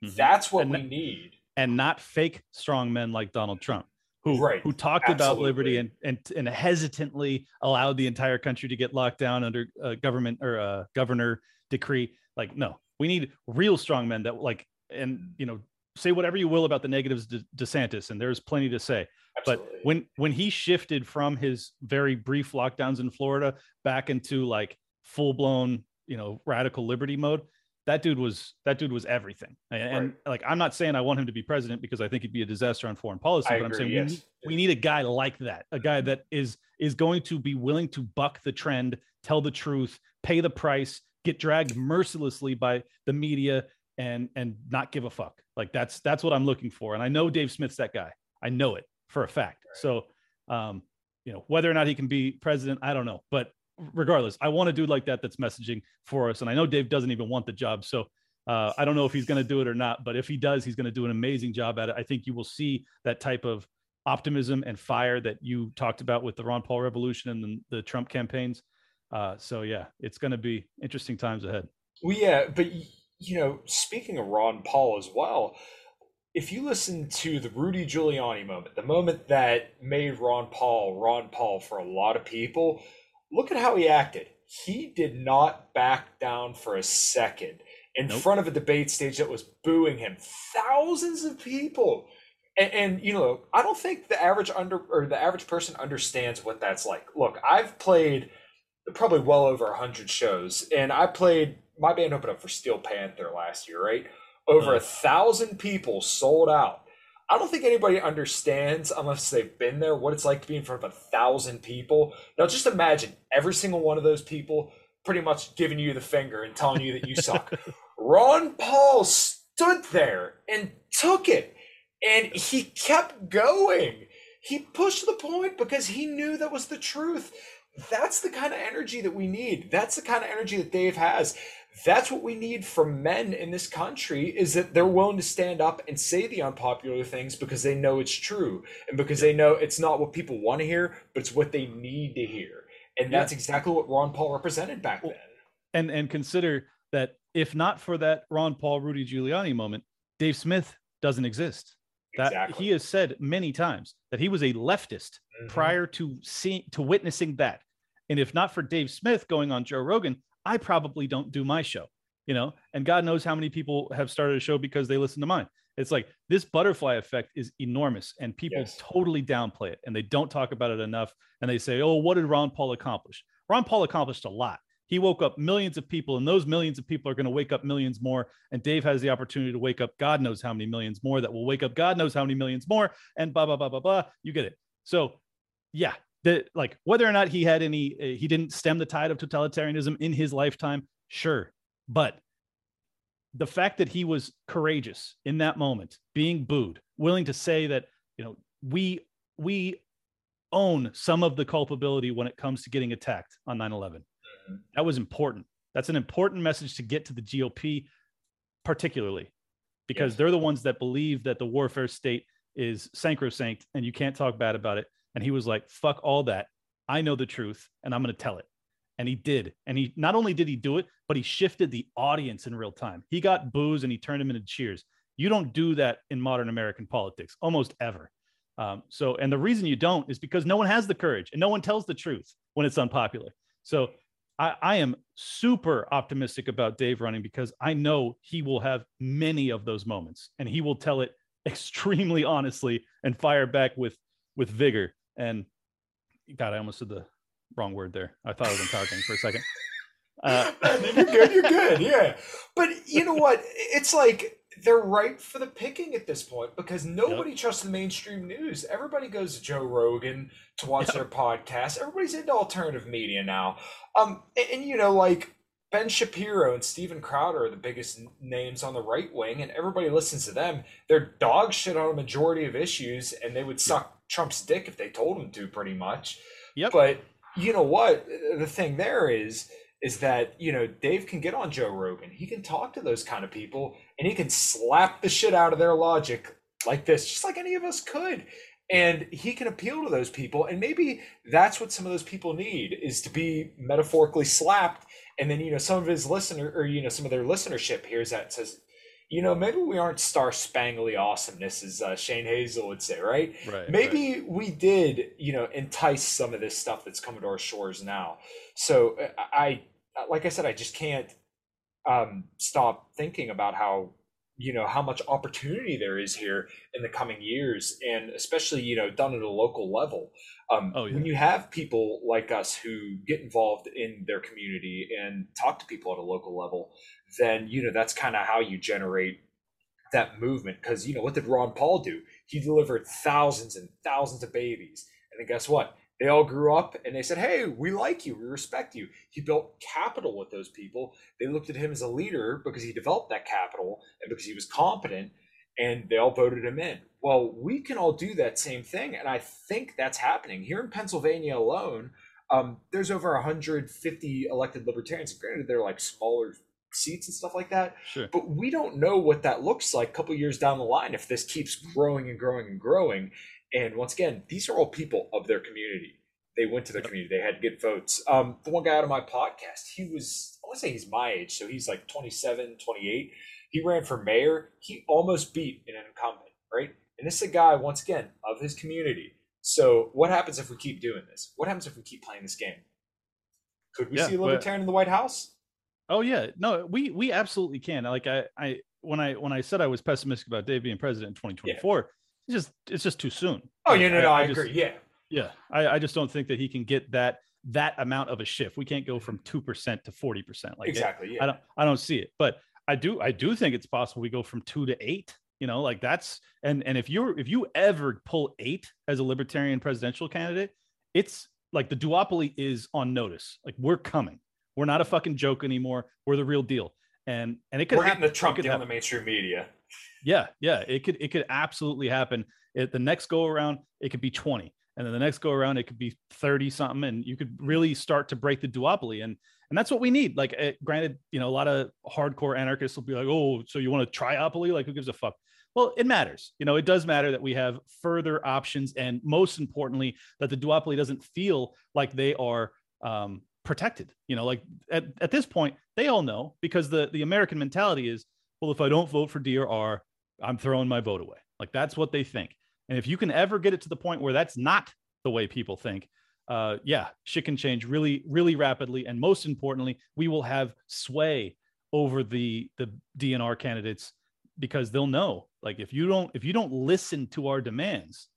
Mm-hmm. That's what and we not, need. And not fake strong men like Donald Trump, who, right. who talked Absolutely. about liberty and, and and hesitantly allowed the entire country to get locked down under a government or a governor decree. Like, no, we need real strong men that like, and, you know, say whatever you will about the negatives de- DeSantis, and there's plenty to say. Absolutely. But when when he shifted from his very brief lockdowns in Florida back into like full blown, you know, radical liberty mode, that dude was that dude was everything. And, right. and like, I'm not saying I want him to be president, because I think he'd be a disaster on foreign policy. I but agree, I'm saying yes. we, need, we need a guy like that, a guy that is is going to be willing to buck the trend, tell the truth, pay the price, get dragged mercilessly by the media, and and not give a fuck. Like that's that's what I'm looking for. And I know Dave Smith's that guy. I know it for a fact. Right. So, um, you know, whether or not he can be president, I don't know, but regardless, I want a dude like that that's messaging for us. And I know Dave doesn't even want the job. So uh, I don't know if he's going to do it or not, but if he does, he's going to do an amazing job at it. I think you will see that type of optimism and fire that you talked about with the Ron Paul revolution and the, the Trump campaigns. Uh, so yeah, it's going to be interesting times ahead. Well, yeah, but you know, speaking of Ron Paul as well, if you listen to the Rudy Giuliani moment, the moment that made Ron Paul, Ron Paul for a lot of people, look at how he acted. He did not back down for a second in nope. front of a debate stage that was booing him. Thousands of people. And, and, you know, I don't think the average under or the average person understands what that's like. Look, I've played probably well over one hundred shows, and I played, my band opened up for Steel Panther last year, right? Over a thousand people sold out. I don't think anybody understands, unless they've been there, what it's like to be in front of a thousand people. Now, just imagine every single one of those people pretty much giving you the finger and telling you that you suck. Ron Paul stood there and took it, and he kept going. He pushed the point because he knew that was the truth. That's the kind of energy that we need. That's the kind of energy that Dave has. That's what we need from men in this country, is that they're willing to stand up and say the unpopular things because they know it's true, and because they know it's not what people want to hear, but it's what they need to hear. And that's exactly what Ron Paul represented back then. And and consider that if not for that Ron Paul, Rudy Giuliani moment, Dave Smith doesn't exist. That exactly. He has said many times that he was a leftist mm-hmm. prior to seeing to witnessing that. And if not for Dave Smith going on Joe Rogan, I probably don't do my show, you know, and God knows how many people have started a show because they listen to mine. It's like this butterfly effect is enormous, and people yes. totally downplay it, and they don't talk about it enough. And they say, oh, what did Ron Paul accomplish? Ron Paul accomplished a lot. He woke up millions of people, and those millions of people are going to wake up millions more. And Dave has the opportunity to wake up God knows how many millions more that will wake up God knows how many millions more, and blah, blah, blah, blah, blah. You get it. So yeah. That, like, whether or not he had any, uh, he didn't stem the tide of totalitarianism in his lifetime, sure. But the fact that he was courageous in that moment, being booed, willing to say that, you know, we we own some of the culpability when it comes to getting attacked on nine eleven. That was important. That's an important message to get to the G O P, particularly because yes. they're the ones that believe that the warfare state is sacrosanct and you can't talk bad about it. And he was like, fuck all that. I know the truth and I'm going to tell it. And he did. And he not only did he do it, but he shifted the audience in real time. He got boos and he turned them into cheers. You don't do that in modern American politics almost ever. Um, so, and the reason you don't is because no one has the courage and no one tells the truth when it's unpopular. So I, I am super optimistic about Dave running because I know he will have many of those moments and he will tell it extremely honestly and fire back with, with vigor. And God, I almost said the wrong word there. I thought I was in Tower Gang for a second. Uh, you're good. You're good. Yeah. But you know what? It's like, they're ripe for the picking at this point because nobody yep. trusts the mainstream news. Everybody goes to Joe Rogan to watch yep. their podcast. Everybody's into alternative media now. Um, and, and, you know, like Ben Shapiro and Steven Crowder are the biggest names on the right wing, and everybody listens to them. They're dog shit on a majority of issues, and they would suck yep. Trump's dick if they told him to, pretty much. Yep. But you know what? The thing there is, is that, you know, Dave can get on Joe Rogan. He can talk to those kind of people and he can slap the shit out of their logic like this, just like any of us could. And he can appeal to those people. And maybe that's what some of those people need, is to be metaphorically slapped. And then, you know, some of his listener or, you know, some of their listenership hears that and says, you know, maybe we aren't star-spangly awesomeness, as uh, Shane Hazel would say, right? right maybe right. we did, you know, entice some of this stuff that's coming to our shores now. So I, like I said, I just can't um, stop thinking about how, you know, how much opportunity there is here in the coming years, and especially, you know, done at a local level. Um, oh, yeah. When you have people like us who get involved in their community and talk to people at a local level, then, you know, that's kind of how you generate that movement. Because, you know, what did Ron Paul do? He delivered thousands and thousands of babies. And then guess what? They all grew up and they said, hey, we like you. We respect you. He built capital with those people. They looked at him as a leader because he developed that capital and because he was competent, and they all voted him in. Well, we can all do that same thing. And I think that's happening here in Pennsylvania alone. Um, there's over one hundred fifty elected libertarians. Granted, they're like smaller seats and stuff like that, sure. but we don't know what that looks like a couple years down the line if this keeps growing and growing and growing. And once again, these are all people of their community. They went to their yep. community. They had good votes. Um, the one guy out of my podcast, he was, I want to say he's my age. So he's like twenty-seven, twenty-eight. He ran for mayor. He almost beat an incumbent, right? And this is a guy, once again, of his community. So what happens if we keep doing this? What happens if we keep playing this game? Could we yeah, see a libertarian but, in the White House? Oh, yeah. No, we we absolutely can. Like I, I when I when I said I was pessimistic about Dave being president in twenty twenty-four, yeah. It's just it's just too soon. Oh yeah, no, no, I, I agree. Just, yeah, yeah. I, I just don't think that he can get that that amount of a shift. We can't go from two percent to forty percent. Like exactly. It, yeah. I don't I don't see it, but I do I do think it's possible we go from two to eight. You know, like that's and and if you're if you ever pull eight as a libertarian presidential candidate, it's like the duopoly is on notice. Like we're coming. We're not a fucking joke anymore. We're the real deal. And and it could we're happen. We're getting the Trump deal on the mainstream media. Yeah, yeah, it could it could absolutely happen. It, the next go around, it could be twenty, and then the next go around, it could be thirty something, and you could really start to break the duopoly, and and that's what we need. Like, uh, granted, you know, a lot of hardcore anarchists will be like, oh, so you want a triopoly? Like, who gives a fuck? Well, it matters. You know, it does matter that we have further options, and most importantly, that the duopoly doesn't feel like they are um, protected. You know, like at at this point, they all know because the the American mentality is, well, if I don't vote for D or R, I'm throwing my vote away. Like that's what they think. And if you can ever get it to the point where that's not the way people think, uh, yeah, shit can change really, really rapidly. And most importantly, we will have sway over the the D N R candidates because they'll know, like, if you don't if you don't listen to our demands,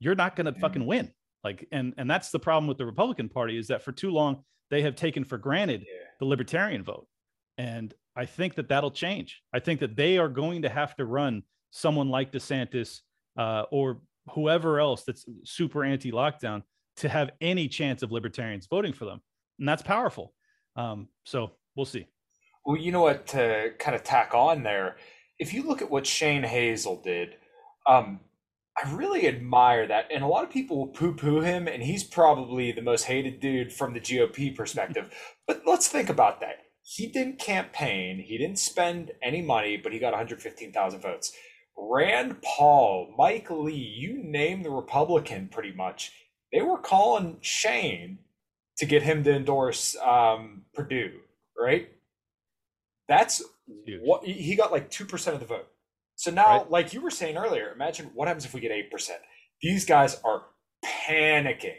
you're not going to fucking win. Like, and and that's the problem with the Republican Party, is that for too long they have taken for granted yeah. the libertarian vote. And I think that that'll change. I think that they are going to have to run someone like DeSantis uh, or whoever else that's super anti-lockdown to have any chance of libertarians voting for them. And that's powerful. Um, so we'll see. Well, you know what, to kind of tack on there, if you look at what Shane Hazel did, um, I really admire that. And a lot of people will poo-poo him, and he's probably the most hated dude from the G O P perspective. But let's think about that. He didn't campaign. He didn't spend any money, but he got one hundred fifteen thousand votes. Rand Paul, Mike Lee, you name the Republican pretty much. They were calling Shane to get him to endorse um, Purdue, right? That's Huge. What he got, like two percent of the vote. So now, right? Like you were saying earlier, imagine what happens if we get eight percent. These guys are panicking.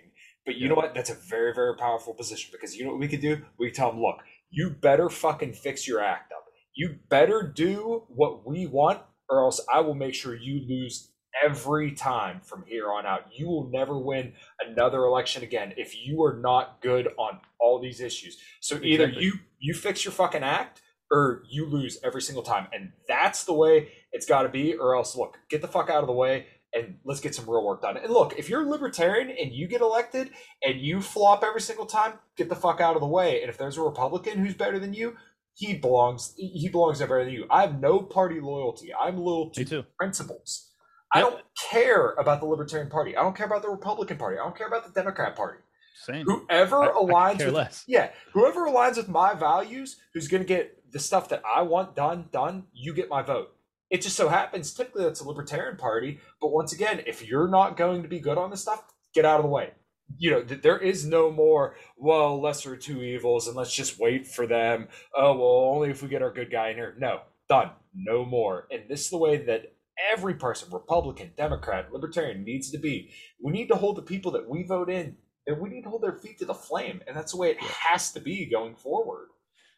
But you yeah. know what? That's a very, very powerful position, because you know what we could do? We could tell them, look, you better fucking fix your act up. You better do what we want, or else I will make sure you lose every time from here on out. You will never win another election again if you are not good on all these issues. So exactly. either you you fix your fucking act, or you lose every single time. And that's the way it's got to be, or else, look, get the fuck out of the way and let's get some real work done. And look, if you're a libertarian and you get elected and you flop every single time, get the fuck out of the way. And if there's a Republican who's better than you, he belongs he belongs there better than you. I have no party loyalty. I'm loyal to principles. Yep. I don't care about the Libertarian Party. I don't care about the Republican Party. I don't care about the Democrat Party. Same. Whoever I, aligns I care with less. Yeah, whoever aligns with my values, who's going to get the stuff that I want done, done, you get my vote. It just so happens, typically, that's a Libertarian Party. But once again, if you're not going to be good on this stuff, get out of the way. You know, th- there is no more, well, lesser two evils, and let's just wait for them. Oh, well, only if we get our good guy in here. No, done. No more. And this is the way that every person, Republican, Democrat, Libertarian, needs to be. We need to hold the people that we vote in, and we need to hold their feet to the flame. And that's the way it has to be going forward.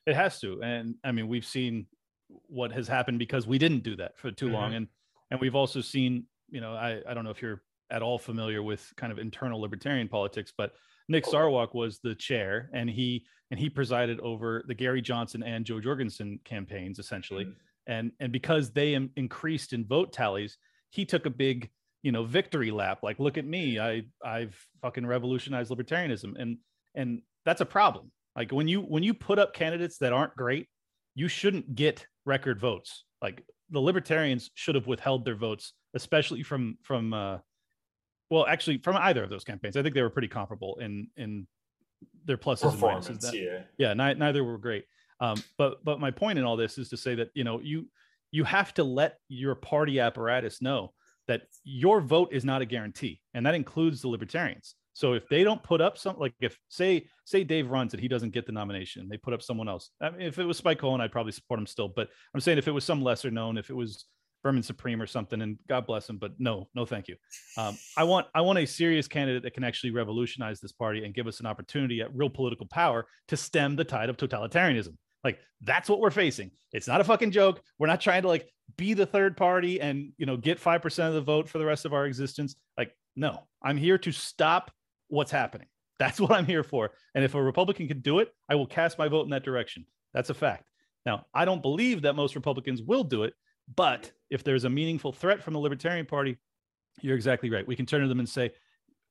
It has to. And, I mean, we've seen what has happened because we didn't do that for too mm-hmm. long. And, and we've also seen, you know, I, I don't know if you're at all familiar with kind of internal libertarian politics, but Nick oh. Sarwak was the chair, and he, and he presided over the Gary Johnson and Joe Jorgensen campaigns, essentially. Mm-hmm. And, and because they am increased in vote tallies, he took a big, you know, victory lap. Like, look at me, I, I've fucking revolutionized libertarianism. And, and that's a problem. Like when you, when you put up candidates that aren't great, you shouldn't get record votes. Like the libertarians should have withheld their votes, especially from from uh well actually from either of those campaigns. I think they were pretty comparable in in their pluses and minuses. That, yeah, yeah ni- neither were great. Um but but my point in all this is to say that, you know, you you have to let your party apparatus know that your vote is not a guarantee, and that includes the libertarians. So if they don't put up some, like if say, say Dave runs it, he doesn't get the nomination, they put up someone else. I mean, if it was Spike Cohen, I'd probably support him still, but I'm saying if it was some lesser known, if it was Berman Supreme or something, and God bless him, but no, no, thank you. Um, I want, I want a serious candidate that can actually revolutionize this party and give us an opportunity at real political power to stem the tide of totalitarianism. Like that's what we're facing. It's not a fucking joke. We're not trying to like be the third party and, you know, get five percent of the vote for the rest of our existence. Like, no, I'm here to stop what's happening. That's what I'm here for. And if a Republican can do it, I will cast my vote in that direction. That's a fact. Now, I don't believe that most Republicans will do it, but if there's a meaningful threat from the Libertarian Party, you're exactly right. We can turn to them and say,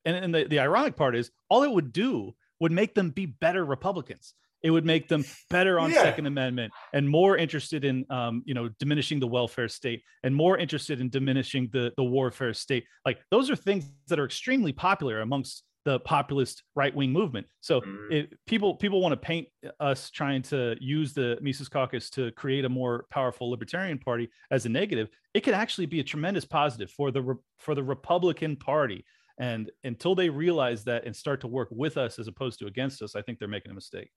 and, and the, the ironic part is all it would do would make them be better Republicans. It would make them better on yeah. Second Amendment and more interested in, um, you know, diminishing the welfare state and more interested in diminishing the, the warfare state. Like those are things that are extremely popular amongst the populist right-wing movement. So it, people people want to paint us trying to use the Mises Caucus to create a more powerful Libertarian Party as a negative. It could actually be a tremendous positive for the for the Republican Party. And until they realize that and start to work with us as opposed to against us, I think they're making a mistake.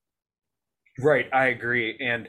Right, I agree. And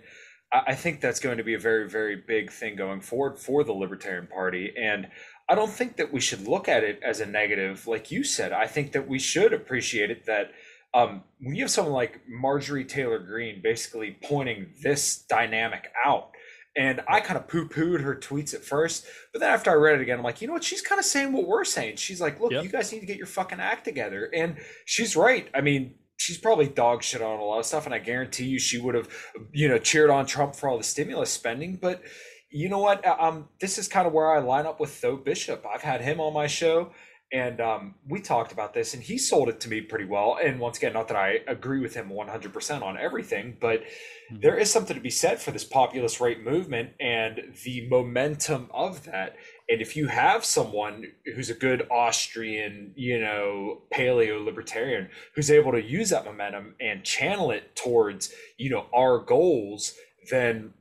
I think that's going to be a very, very big thing going forward for the Libertarian Party. And I don't think that we should look at it as a negative. Like you said, I think that we should appreciate it that um, when you have someone like Marjorie Taylor Greene basically pointing this dynamic out, and I kind of poo-pooed her tweets at first, but then after I read it again, I'm like, you know what? She's kind of saying what we're saying. She's like, look, yep. you guys need to get your fucking act together. And she's right. I mean, she's probably dog shit on a lot of stuff, and I guarantee you she would have, you know, cheered on Trump for all the stimulus spending, but you know what? Um, this is kind of where I line up with Tho Bishop. I've had him on my show, and um, we talked about this, and he sold it to me pretty well. And once again, not that I agree with him one hundred percent on everything, but mm-hmm. there is something to be said for this populist right movement and the momentum of that. And if you have someone who's a good Austrian, you know, paleo libertarian who's able to use that momentum and channel it towards, you know, our goals, then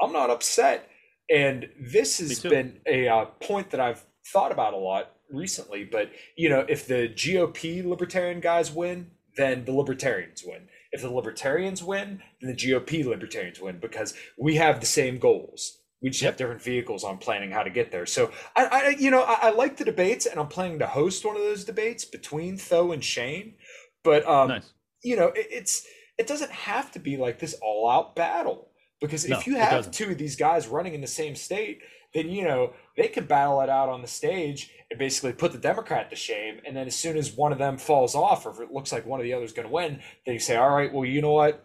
I'm not upset. And this has been a uh, point that I've thought about a lot recently, but, you know, if the G O P libertarian guys win, then the libertarians win. If the libertarians win, then the G O P libertarians win, because we have the same goals. We just have different vehicles on planning how to get there. So I, I you know, I, I like the debates, and I'm planning to host one of those debates between Tho and Shane. But, um, nice. you know, it, it's it doesn't have to be like this all out battle, because no, if you have two of these guys running in the same state, then, you know, they can battle it out on the stage and basically put the Democrat to shame. And then as soon as one of them falls off, or if it looks like one of the other's going to win, they say, all right, well, you know what?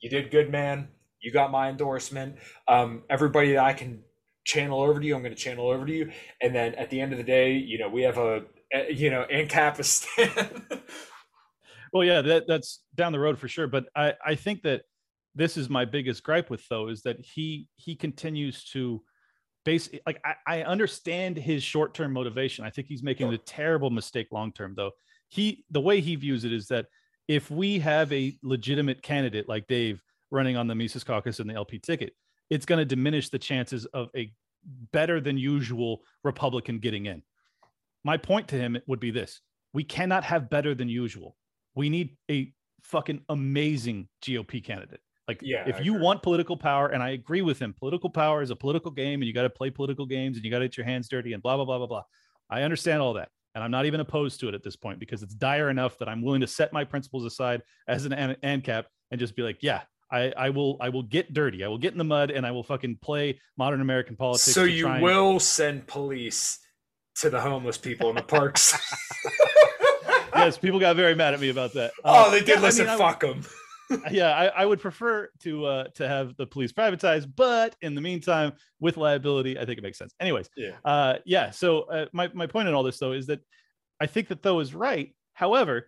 You did good, man. You got my endorsement. Um, everybody that I can channel over to you, I'm going to channel over to you. And then at the end of the day, you know, we have a, a you know, Ancapistan. Well, yeah, that, that's down the road for sure. But I, I think that this is my biggest gripe with Tho, is that he he continues to basically, like, I, I understand his short-term motivation. I think he's making a terrible mistake long-term, though. He, the way he views it is that if we have a legitimate candidate like Dave running on the Mises Caucus and the L P ticket, it's going to diminish the chances of a better than usual Republican getting in. My point to him would be this: we cannot have better than usual. We need a fucking amazing G O P candidate. Like, yeah, if you want political power, and I agree with him, political power is a political game, and you got to play political games, and you got to get your hands dirty, and blah, blah, blah, blah, blah. I understand all that. And I'm not even opposed to it at this point, because it's dire enough that I'm willing to set my principles aside as an ANCAP and just be like, yeah, I, I will I will get dirty. I will get in the mud, and I will fucking play modern American politics. So you and- will send police to the homeless people in the parks. Yes, people got very mad at me about that. Oh, they did. Yeah, listen, I mean, fuck them. yeah, I, I would prefer to uh, to have the police privatized, but in the meantime, with liability, I think it makes sense. Anyways, yeah, uh, yeah. So uh, my my point in all this, though, is that I think that Tho is right. However,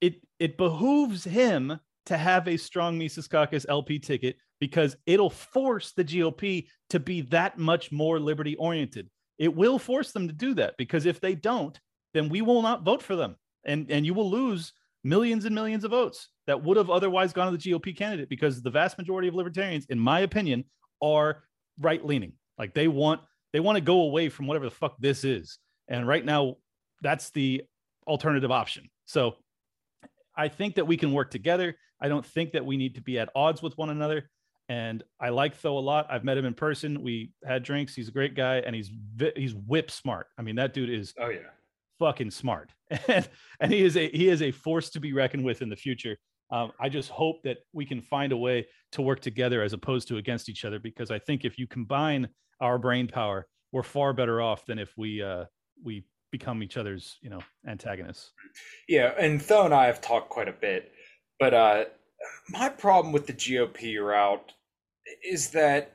it it behooves him to have a strong Mises Caucus L P ticket, because it'll force the G O P to be that much more liberty oriented. It will force them to do that, because if they don't, then we will not vote for them, and and you will lose millions and millions of votes that would have otherwise gone to the G O P candidate, because the vast majority of libertarians, in my opinion, are right leaning. Like, they want, they want to go away from whatever the fuck this is. And right now, that's the alternative option. So I think that we can work together. I don't think that we need to be at odds with one another. And I like Tho a lot. I've met him in person. We had drinks. He's a great guy, and he's, he's whip smart. I mean, that dude is, oh yeah, fucking smart. And, and he is a, he is a force to be reckoned with in the future. Um, I just hope that we can find a way to work together as opposed to against each other, because I think if you combine our brain power, we're far better off than if we uh, we become each other's, you know, antagonists. Yeah, and Tho and I have talked quite a bit, but uh, my problem with the G O P route is that,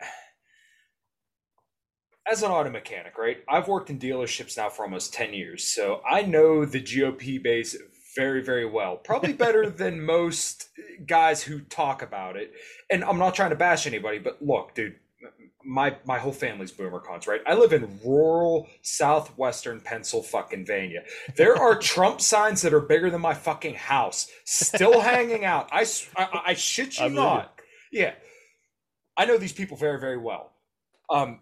as an auto mechanic, right, I've worked in dealerships now for almost ten years, so I know the G O P base very, very well, probably better than most guys who talk about it. And I'm not trying to bash anybody, but look, dude, my my whole family's boomer cons, right? I live in rural southwestern Pennsylvania. There are Trump signs that are bigger than my fucking house still hanging out. I, I, I shit you I not. It. Yeah. I know these people very, very well. Um,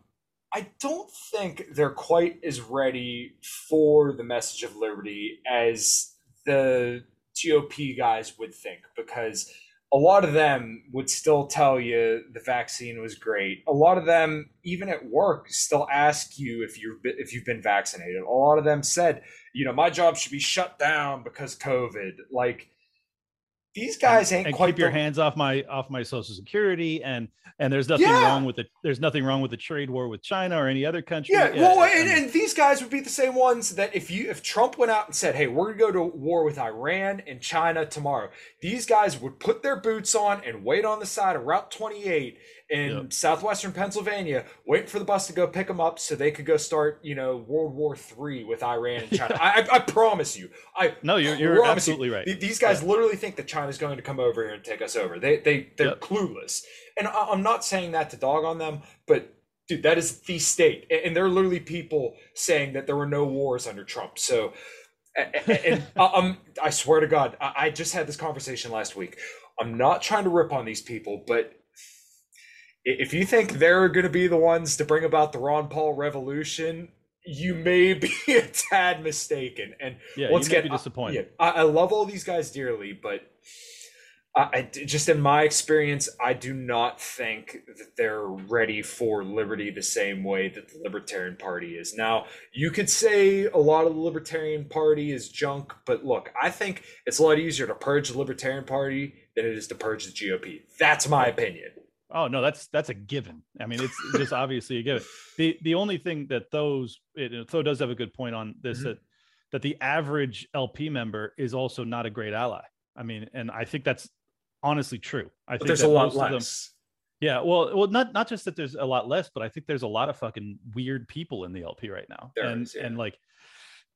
I don't think they're quite as ready for the message of liberty as the G O P guys would think, because a lot of them would still tell you the vaccine was great. A lot of them, even at work, still ask you if you've been, if you've been vaccinated. A lot of them said, you know, my job should be shut down because COVID. Like, these guys ain't and quite keep the- your hands off my off my Social Security, and and there's nothing yeah. wrong with it. There's nothing wrong with the trade war with China or any other country. Yeah, yeah. well, and, and these guys would be the same ones that if you if Trump went out and said, "Hey, we're gonna go to war with Iran and China tomorrow," these guys would put their boots on and wait on the side of Route twenty-eight in yep. southwestern Pennsylvania, waiting for the bus to go pick them up so they could go start, you know, World War Three with Iran and China. Yeah. I, I promise you. I no, you're you're absolutely you, right. These guys yeah. literally think that China is going to come over here and take us over. They they they're yep. clueless, and I, I'm not saying that to dog on them, but dude, that is the state, and, and there are literally people saying that there were no wars under Trump. So, and, and I'm, I swear to God, I, I just had this conversation last week. I'm not trying to rip on these people, but if you think they're going to be the ones to bring about the Ron Paul revolution, you may be a tad mistaken. And yeah, once again, disappointed. I, yeah, I love all these guys dearly, but I, I just, in my experience, I do not think that they're ready for liberty the same way that the Libertarian Party is. Now, you could say a lot of the Libertarian Party is junk, but look, I think it's a lot easier to purge the Libertarian Party than it is to purge the G O P. That's my opinion. Oh, no, that's that's a given. I mean, it's just obviously a given. The the only thing that those, it, Tho does have a good point on this, mm-hmm. that, that the average L P member is also not a great ally. I mean, and I think that's honestly true. I but think there's a lot less. Them, yeah, well, well, not not just that there's a lot less, but I think there's a lot of fucking weird people in the L P right now. There and is, yeah. and like,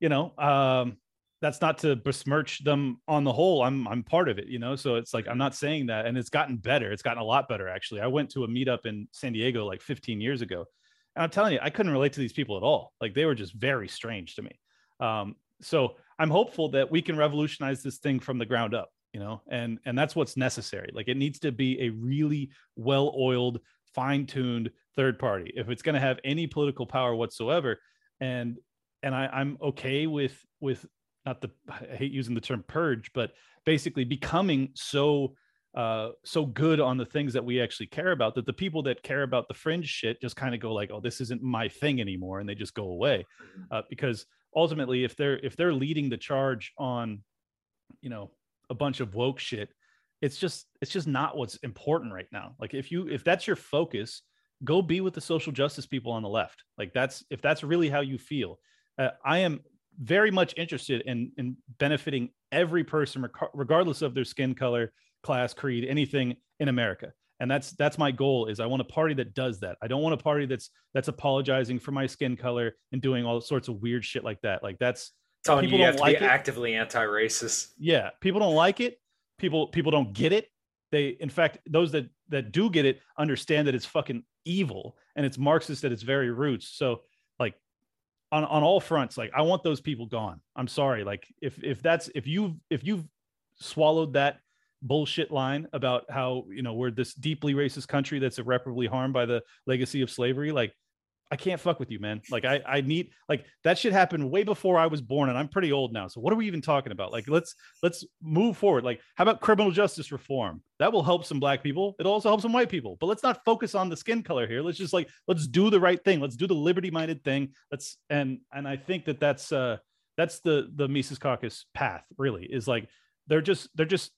you know, um, that's not to besmirch them on the whole. I'm I'm part of it, you know. So it's like, I'm not saying that. And it's gotten better. It's gotten a lot better, actually. I went to a meetup in San Diego like fifteen years ago, and I'm telling you, I couldn't relate to these people at all. Like, they were just very strange to me. Um, so I'm hopeful that we can revolutionize this thing from the ground up, you know. And and that's what's necessary. Like, it needs to be a really well-oiled, fine-tuned third party if it's going to have any political power whatsoever. And and I, I'm okay with with. Not the I hate using the term purge, but basically becoming so uh, so good on the things that we actually care about that the people that care about the fringe shit just kind of go like, oh, this isn't my thing anymore, and they just go away. Uh, because ultimately, if they're if they're leading the charge on, you know, a bunch of woke shit, it's just it's just not what's important right now. Like, if you if that's your focus, go be with the social justice people on the left. Like, that's if that's really how you feel. Uh, I am. very much interested in in benefiting every person, rec- regardless of their skin color, class, creed, anything in America. And that's that's my goal. Is I want a party that does that. I don't want a party that's that's apologizing for my skin color and doing all sorts of weird shit like that. Like, that's telling people you, you don't have to like be it. Actively anti-racist. Yeah, people don't like it. People people don't get it. They, in fact, those that that do get it understand that it's fucking evil and it's Marxist at its very roots. So. On, on all fronts, like, I want those people gone. I'm sorry. Like, if if that's if you if you've swallowed that bullshit line about how, you know, we're this deeply racist country that's irreparably harmed by the legacy of slavery, like, I can't fuck with you, man. Like, I I need like that shit happened way before I was born, and I'm pretty old now. So what are we even talking about? Like, let's let's move forward. Like, how about criminal justice reform? That will help some black people. It'll also help some white people. But let's not focus on the skin color here. Let's just like let's do the right thing. Let's do the liberty-minded thing. Let's and and I think that that's uh that's the the Mises Caucus path, really, is like they're just they're just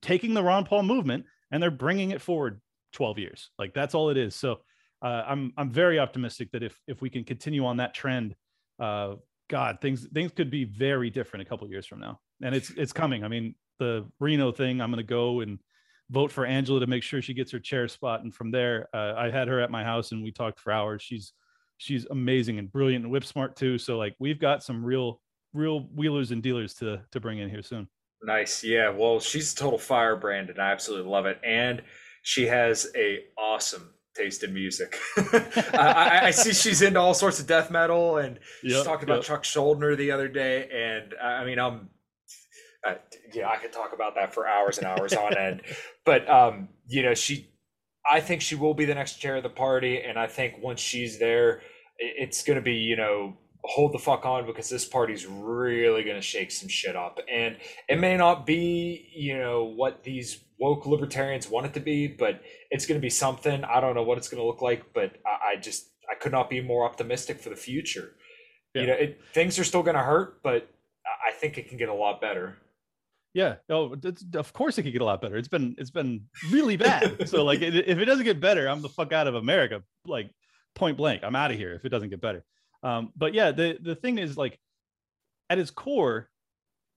taking the Ron Paul movement and they're bringing it forward twelve years. Like, that's all it is. So. Uh, I'm I'm very optimistic that if if we can continue on that trend, uh, God, things things could be very different a couple of years from now, and it's it's coming. I mean, the Reno thing, I'm going to go and vote for Angela to make sure she gets her chair spot, and from there, uh, I had her at my house and we talked for hours. She's she's amazing and brilliant and whip smart too. So like, we've got some real real wheelers and dealers to to bring in here soon. Nice, yeah. Well, she's a total firebrand, and I absolutely love it, and she has a awesome. Taste in music. I, I see she's into all sorts of death metal, and yep, she's talking about yep. Chuck Schuldiner the other day, and I mean, I'm, I, yeah, I could talk about that for hours and hours on end. But um, you know, she, I think she will be the next chair of the party, and I think once she's there, it's going to be, you know, hold the fuck on, because this party's really going to shake some shit up, and it may not be, you know, what these woke libertarians want it to be, but it's going to be something. I don't know what it's going to look like, but I, I just I could not be more optimistic for the future. Yeah. You know, it, things are still going to hurt, but I think it can get a lot better. Yeah, oh, of course it could get a lot better. It's been it's been really bad. So like, if it doesn't get better, I'm the fuck out of America. Like, point blank, I'm out of here if it doesn't get better. Um, but yeah, the, the thing is, like, at its core,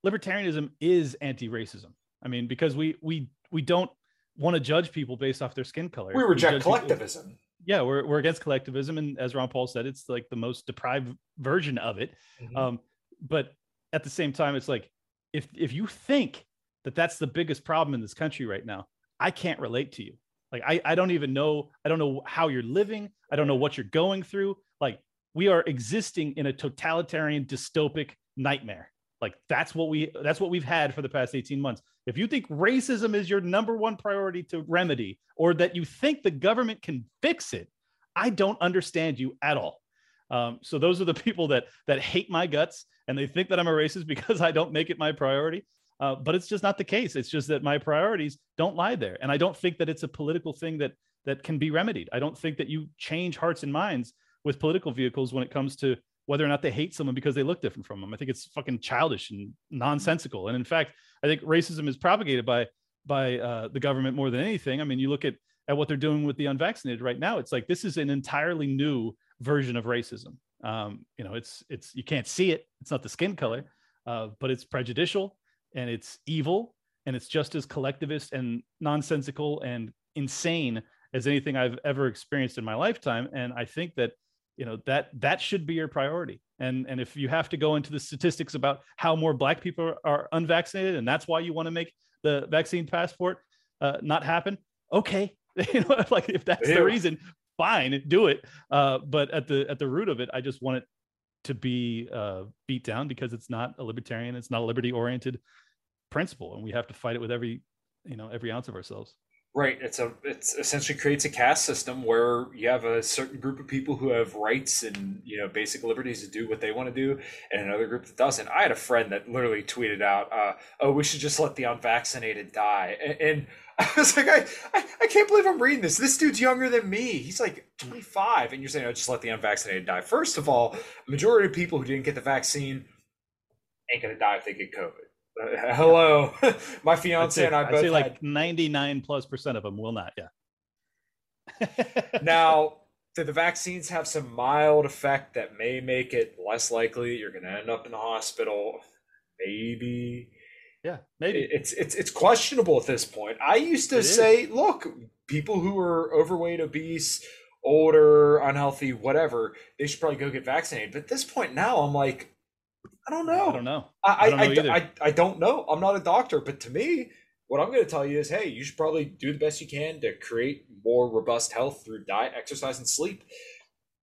libertarianism is anti-racism. I mean, because we we we don't want to judge people based off their skin color. We reject we collectivism. People. Yeah, we're we're against collectivism, and as Ron Paul said, it's like the most deprived version of it. Mm-hmm. Um, but at the same time, it's like, if if you think that that's the biggest problem in this country right now, I can't relate to you. Like, I I don't even know I don't know how you're living. I don't know what you're going through. Like. We are existing in a totalitarian dystopic nightmare. Like, that's what we that's what we've had for the past eighteen months. If you think racism is your number one priority to remedy, or that you think the government can fix it, I don't understand you at all. Um, so those are the people that that hate my guts, and they think that I'm a racist because I don't make it my priority. Uh, but it's just not the case. It's just that my priorities don't lie there. And I don't think that it's a political thing that that can be remedied. I don't think that you change hearts and minds with political vehicles when it comes to whether or not they hate someone because they look different from them. I think it's fucking childish and nonsensical. And in fact, I think racism is propagated by by uh, the government more than anything. I mean, you look at at what they're doing with the unvaccinated right now. It's like, this is an entirely new version of racism. Um, you know, it's it's you can't see it. It's not the skin color, uh, but it's prejudicial. And it's evil, and it's just as collectivist and nonsensical and insane as anything I've ever experienced in my lifetime. And I think that, you know, that that should be your priority. And, and if you have to go into the statistics about how more Black people are unvaccinated, and that's why you want to make the vaccine passport uh, not happen, okay, you know, like if that's yeah. the reason, fine, do it. Uh, but at the at the root of it, I just want it to be uh, beat down, because it's not a libertarian, it's not a liberty-oriented principle, and we have to fight it with every, you know, every ounce of ourselves. Right. It's a it's essentially creates a caste system where you have a certain group of people who have rights and, you know, basic liberties to do what they want to do, and another group that doesn't. I had a friend that literally tweeted out, uh, "Oh, we should just let the unvaccinated die," and, and I was like, I, I, I can't believe I'm reading this. This dude's younger than me. He's like twenty-five. And you're saying, oh, just let the unvaccinated die. First of all, the majority of people who didn't get the vaccine ain't going to die if they get COVID. Uh, hello. My fiance and I both I'd say like had... ninety-nine plus percent of them will not. Yeah. Now, do the vaccines have some mild effect that may make it less likely you're going to end up in the hospital? Maybe. Yeah, maybe it's it's it's questionable at this point. I used to it say, is. Look, people who are overweight, obese, older, unhealthy, whatever, they should probably go get vaccinated. But at this point now, I'm like, I don't know. I don't know. I I I, don't know I, I, I don't know. I'm not a doctor, but to me, what I'm going to tell you is, hey, you should probably do the best you can to create more robust health through diet, exercise, and sleep.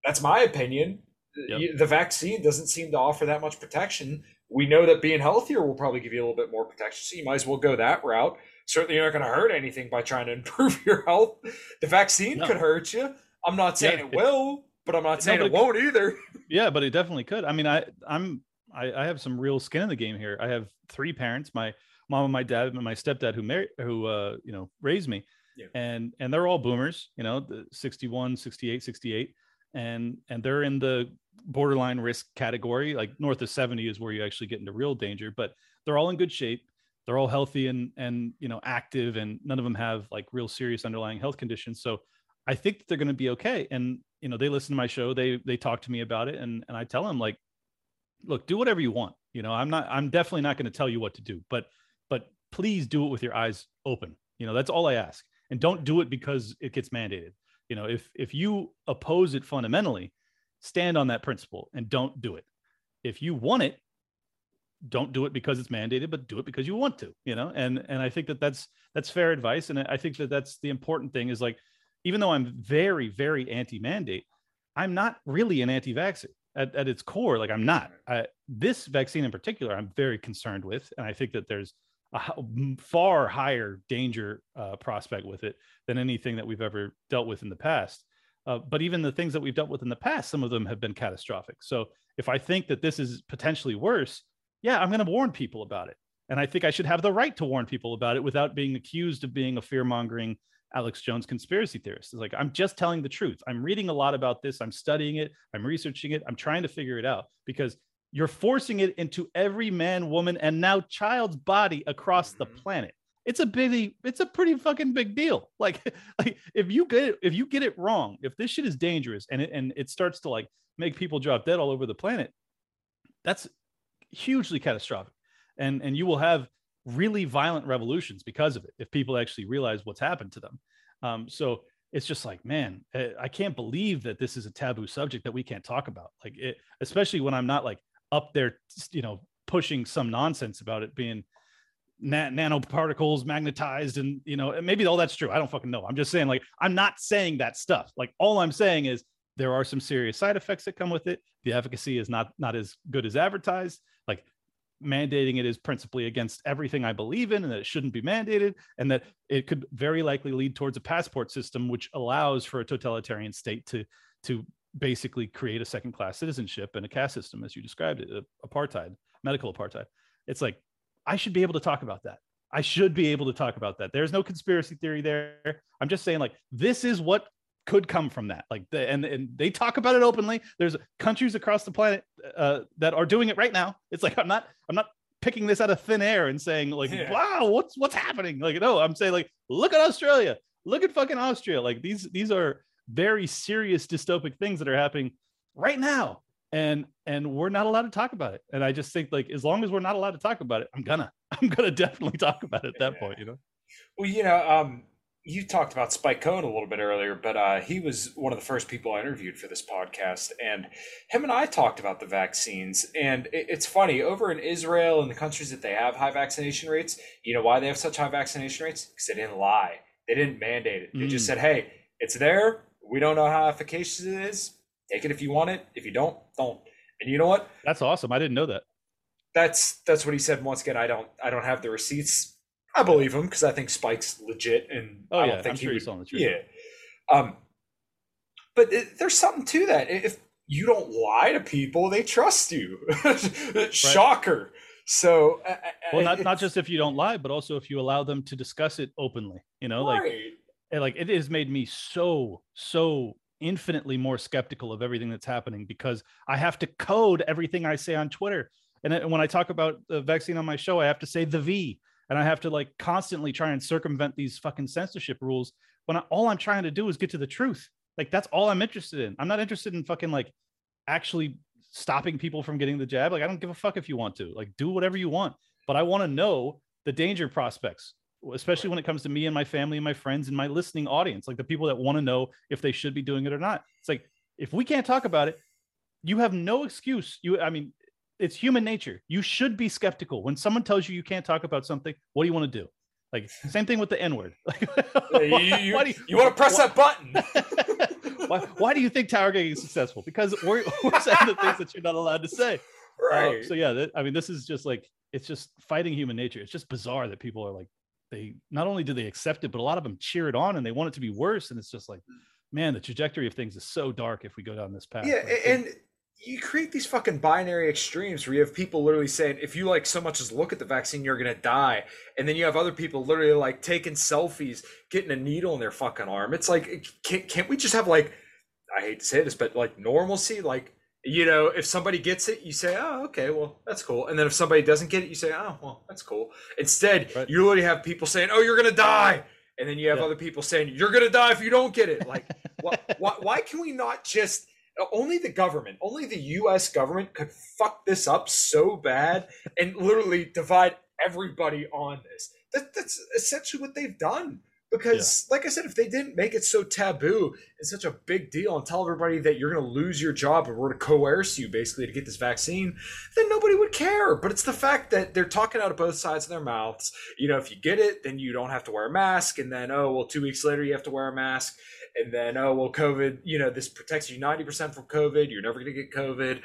That's my opinion. Yep. The vaccine doesn't seem to offer that much protection. We know that being healthier will probably give you a little bit more protection, so you might as well go that route. Certainly you're not going to hurt anything by trying to improve your health. The vaccine no. could hurt you. I'm not saying yeah, it, it will, but I'm not saying no, it, it won't either. Yeah, but it definitely could. I mean, I I'm I, I have some real skin in the game here. I have three parents, my mom and my dad and my stepdad who married, who uh, you know, raised me. Yeah. And and they're all boomers, you know, the sixty-one, sixty-eight, sixty-eight. And and they're in the borderline risk category, like north of seventy is where you actually get into real danger. But they're all in good shape, they're all healthy and and you know active, and none of them have like real serious underlying health conditions. So I think that they're going to be okay. And you know, they listen to my show, they they talk to me about it, and and I tell them, like, look, do whatever you want. You know, I'm not I'm definitely not going to tell you what to do, but but please do it with your eyes open. You know, that's all I ask. And don't do it because it gets mandated. You know, if if you oppose it fundamentally, stand on that principle and don't do it. If you want it, don't do it because it's mandated, but do it because you want to, you know? And, and I think that that's, that's fair advice. And I think that that's the important thing is, like, even though I'm very, very anti-mandate, I'm not really an anti-vaxxer at, at its core. Like, I'm not, I, this vaccine in particular, I'm very concerned with. And I think that there's a far higher danger uh, prospect with it than anything that we've ever dealt with in the past. Uh, but even the things that we've dealt with in the past, some of them have been catastrophic. So if I think that this is potentially worse, yeah, I'm going to warn people about it. And I think I should have the right to warn people about it without being accused of being a fear-mongering Alex Jones conspiracy theorist. It's like, I'm just telling the truth. I'm reading a lot about this. I'm studying it. I'm researching it. I'm trying to figure it out, because you're forcing it into every man, woman, and now child's body across mm-hmm. the planet. It's a big, it's a pretty fucking big deal. Like, like if you get it, if you get it wrong, if this shit is dangerous and it, and it starts to like make people drop dead all over the planet, that's hugely catastrophic. And, and you will have really violent revolutions because of it, if people actually realize what's happened to them. Um, so it's just like, man, I can't believe that this is a taboo subject that we can't talk about. Like, it, especially when I'm not like up there, you know, pushing some nonsense about it being Na- nanoparticles magnetized, and you know, maybe all that's true. I don't fucking know. I'm just saying, like, I'm not saying that stuff. Like, all I'm saying is there are some serious side effects that come with it. The efficacy is not not as good as advertised. Like, mandating it is principally against everything I believe in, and that it shouldn't be mandated, and that it could very likely lead towards a passport system, which allows for a totalitarian state to to basically create a second class citizenship and a caste system, as you described it, apartheid, medical apartheid. It's like, I should be able to talk about that. I should be able to talk about that. There's no conspiracy theory there. I'm just saying, like, this is what could come from that. Like, the, and, and they talk about it openly. There's countries across the planet uh, that are doing it right now. It's like, I'm not, I'm not picking this out of thin air and saying like, yeah. wow, what's, what's happening? Like, no, I'm saying like, look at Australia, look at fucking Austria. Like these, these are very serious dystopic things that are happening right now. And, and we're not allowed to talk about it. And I just think like, as long as we're not allowed to talk about it, I'm gonna, I'm gonna definitely talk about it at that yeah. point, you know? Well, you know, um, you talked about Spike Cohen a little bit earlier, but uh, he was one of the first people I interviewed for this podcast, and him and I talked about the vaccines. And it, it's funny, over in Israel and the countries that they have high vaccination rates, you know why they have such high vaccination rates? Because they didn't lie. They didn't mandate it. They mm. just said, hey, it's there. We don't know how efficacious it is. Take it if you want it. If you don't, don't. And you know what? That's awesome. I didn't know that. That's that's what he said. Once again, I don't I don't have the receipts. I believe him because I think Spike's legit, and oh, I don't yeah, think I'm he sure would, he's on the truth. Yeah, um, but it, there's something to that. If you don't lie to people, they trust you. Shocker. Right. So, uh, well, not not just if you don't lie, but also if you allow them to discuss it openly. You know, right. like and like it has made me so so infinitely more skeptical of everything that's happening because I have to code everything I say on Twitter, and, and when I talk about the vaccine on my show, I have to say the V. And I have to like constantly try and circumvent these fucking censorship rules when I, all I'm trying to do is get to the truth. Like that's all I'm interested in. I'm not interested in fucking like actually stopping people from getting the jab. Like I don't give a fuck if you want to, like do whatever you want, but I want to know the danger prospects, especially when it comes to me and my family and my friends and my listening audience, like the people that want to know if they should be doing it or not. It's like, if we can't talk about it, you have no excuse. You, I mean, it's human nature. You should be skeptical. When someone tells you you can't talk about something, what do you want to do? Like, same thing with the N-word. Like, why, you you, you, you want to press why, that button. why, why do you think Tower Gang is successful? Because we're, we're saying the things that you're not allowed to say. Right. Um, so, yeah, that, I mean, this is just like, it's just fighting human nature. It's just bizarre that people are like, they not only do they accept it, but a lot of them cheer it on and they want it to be worse. And it's just like, man, the trajectory of things is so dark if we go down this path. Yeah, like, and... you create these fucking binary extremes where you have people literally saying, if you like so much as look at the vaccine, you're going to die. And then you have other people literally like taking selfies, getting a needle in their fucking arm. It's like, can't, can't we just have like, I hate to say this, but like normalcy, like, you know, if somebody gets it, you say, oh, okay, well, that's cool. And then if somebody doesn't get it, you say, oh, well, that's cool. Instead, right. you literally have people saying, oh, you're going to die. And then you have yeah. other people saying, you're going to die if you don't get it. Like, why, why, why can we not just... Only the government, only the U S government could fuck this up so bad and literally divide everybody on this. That, that's essentially what they've done. Because, yeah. like I said, if they didn't make it so taboo and such a big deal and tell everybody that you're going to lose your job and we're going to coerce you basically to get this vaccine, then nobody would care. But it's the fact that they're talking out of both sides of their mouths. You know, if you get it, then you don't have to wear a mask. And then, oh, well, two weeks later, you have to wear a mask. And then, oh, well, COVID, you know, this protects you ninety percent from COVID. You're never going to get COVID.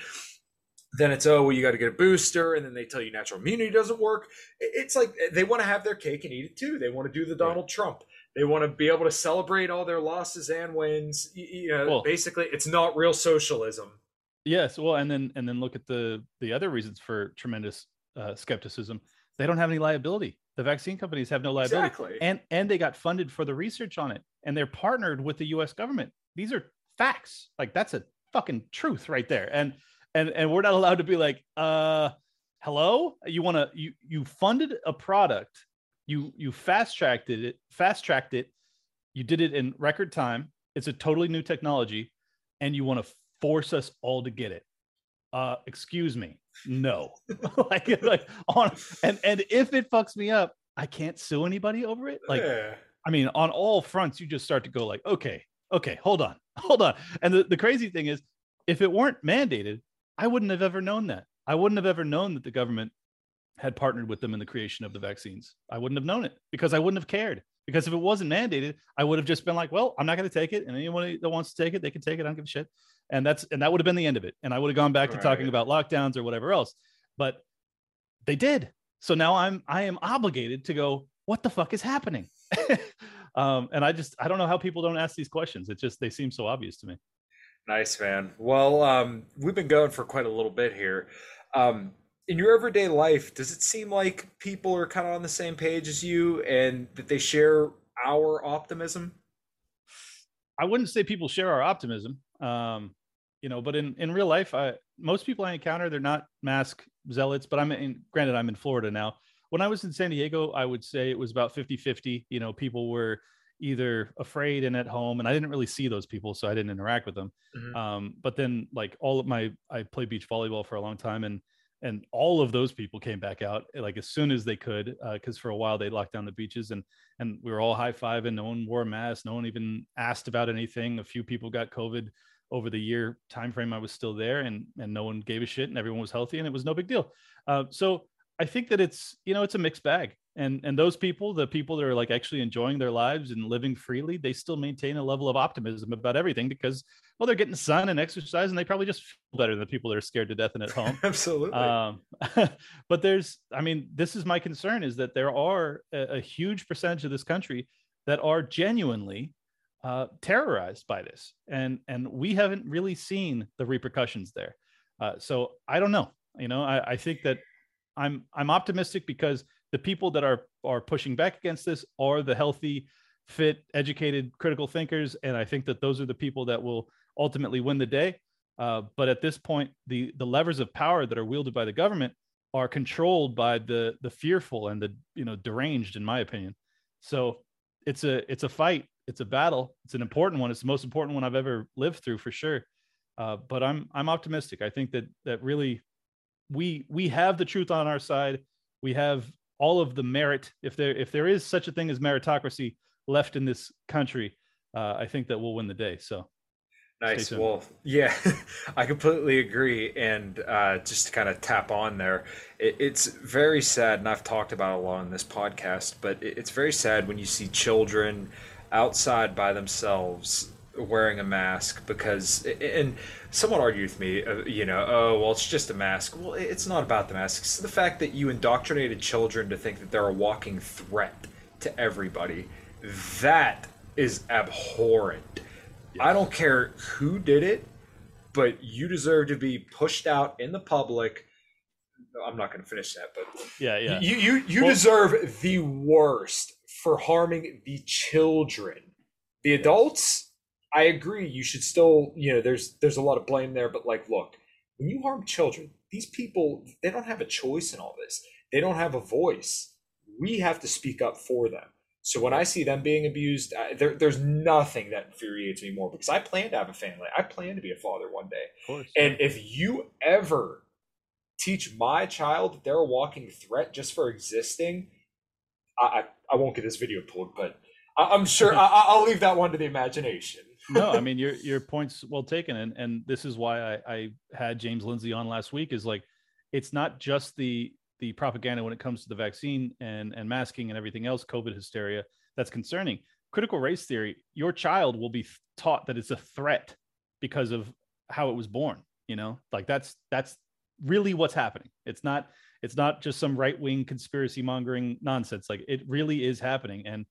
Then it's, oh, well, you got to get a booster. And then they tell you natural immunity doesn't work. It's like they want to have their cake and eat it too. They want to do the Donald right. Trump. They want to be able to celebrate all their losses and wins. You know, well, basically, it's not real socialism. Yes. Well, and then and then look at the, the other reasons for tremendous uh, skepticism. They don't have any liability. The vaccine companies have no liability. Exactly. And, and they got funded for the research on it. And they're partnered with the U S government. These are facts. Like, that's a fucking truth right there. And and and we're not allowed to be like, uh, hello? You want to, you you funded a product. You you fast-tracked it, fast-tracked it. You did it in record time. It's a totally new technology. And you want to force us all to get it. Uh, excuse me. No. like, like on, and, and if it fucks me up, I can't sue anybody over it. Like, yeah. I mean, on all fronts, you just start to go like, okay, okay, hold on, hold on. And the, the crazy thing is, if it weren't mandated, I wouldn't have ever known that. I wouldn't have ever known that the government had partnered with them in the creation of the vaccines. I wouldn't have known it because I wouldn't have cared. Because if it wasn't mandated, I would have just been like, well, I'm not going to take it. And anyone that wants to take it, they can take it. I don't give a shit. And that's, and that would have been the end of it. And I would have gone back right. to talking about lockdowns or whatever else, but they did. So now I'm, I am obligated to go, what the fuck is happening? um, and I just, I don't know how people don't ask these questions. It's just, they seem so obvious to me. Nice, man. Well, um, we've been going for quite a little bit here. Um, in your everyday life, does it seem like people are kind of on the same page as you and that they share our optimism? I wouldn't say people share our optimism, um, you know, but in, in real life, I, most people I encounter, they're not mask zealots, but I'm in, granted, I'm in Florida now. When I was in San Diego, I would say it was about fifty fifty. You know, people were either afraid and at home, and I didn't really see those people, so I didn't interact with them. Mm-hmm. Um, but then like all of my, I played beach volleyball for a long time, and and all of those people came back out like as soon as they could, because uh, for a while they locked down the beaches, and and we were all high-fiving. No one wore a mask. No one even asked about anything. A few people got COVID over the year timeframe I was still there, and and no one gave a shit, and everyone was healthy, and it was no big deal. Uh, so I think that it's, you know, it's a mixed bag. And and those people, the people that are like actually enjoying their lives and living freely, they still maintain a level of optimism about everything because, well, they're getting sun and exercise, and they probably just feel better than the people that are scared to death and at home. Absolutely. Um, but there's, I mean, this is my concern, is that there are a, a huge percentage of this country that are genuinely uh, terrorized by this. And, and we haven't really seen the repercussions there. Uh, so I don't know. You know, I, I think that I'm I'm optimistic because the people that are are pushing back against this are the healthy, fit, educated, critical thinkers. And I think that those are the people that will ultimately win the day. Uh, but at this point, the the levers of power that are wielded by the government are controlled by the the fearful and the, you know, deranged, in my opinion. So it's a it's a fight. It's a battle. It's an important one. It's the most important one I've ever lived through, for sure. Uh, but I'm I'm optimistic. I think that that really we we have the truth on our side. We have all of the merit, if there if there is such a thing as meritocracy left in this country, uh, I think that we'll win the day. So nice. Well, yeah, I completely agree. And uh, just to kind of tap on there, it, it's very sad, and I've talked about it a lot on this podcast, but it, it's very sad when you see children outside by themselves wearing a mask because, and someone argued with me, uh, you know, oh, well, it's just a mask. Well, it's not about the mask. It's the fact that you indoctrinated children to think that they're a walking threat to everybody. That is abhorrent. Yes. I don't care who did it, but you deserve to be pushed out in the public. I'm not going to finish that, but yeah, yeah. You, you, you well, deserve the worst for harming the children. The adults, I agree, you should still, you know, there's there's a lot of blame there, but like, look, when you harm children, these people, they don't have a choice in all this. They don't have a voice. We have to speak up for them. So when I see them being abused, I, there, there's nothing that infuriates me more, because I plan to have a family. I plan to be a father one day. Of course. And if you ever teach my child that they're a walking threat just for existing, I, I, I won't get this video pulled, but I, I'm sure I, I'll leave that one to the imagination. No, I mean, your your point's well taken. And and this is why I, I had James Lindsay on last week, is like, it's not just the the propaganda when it comes to the vaccine and, and masking and everything else, COVID hysteria, that's concerning. Critical race theory, your child will be taught that it's a threat because of how it was born, you know, like that's that's really what's happening. It's not it's not just some right wing conspiracy mongering nonsense. Like, it really is happening. And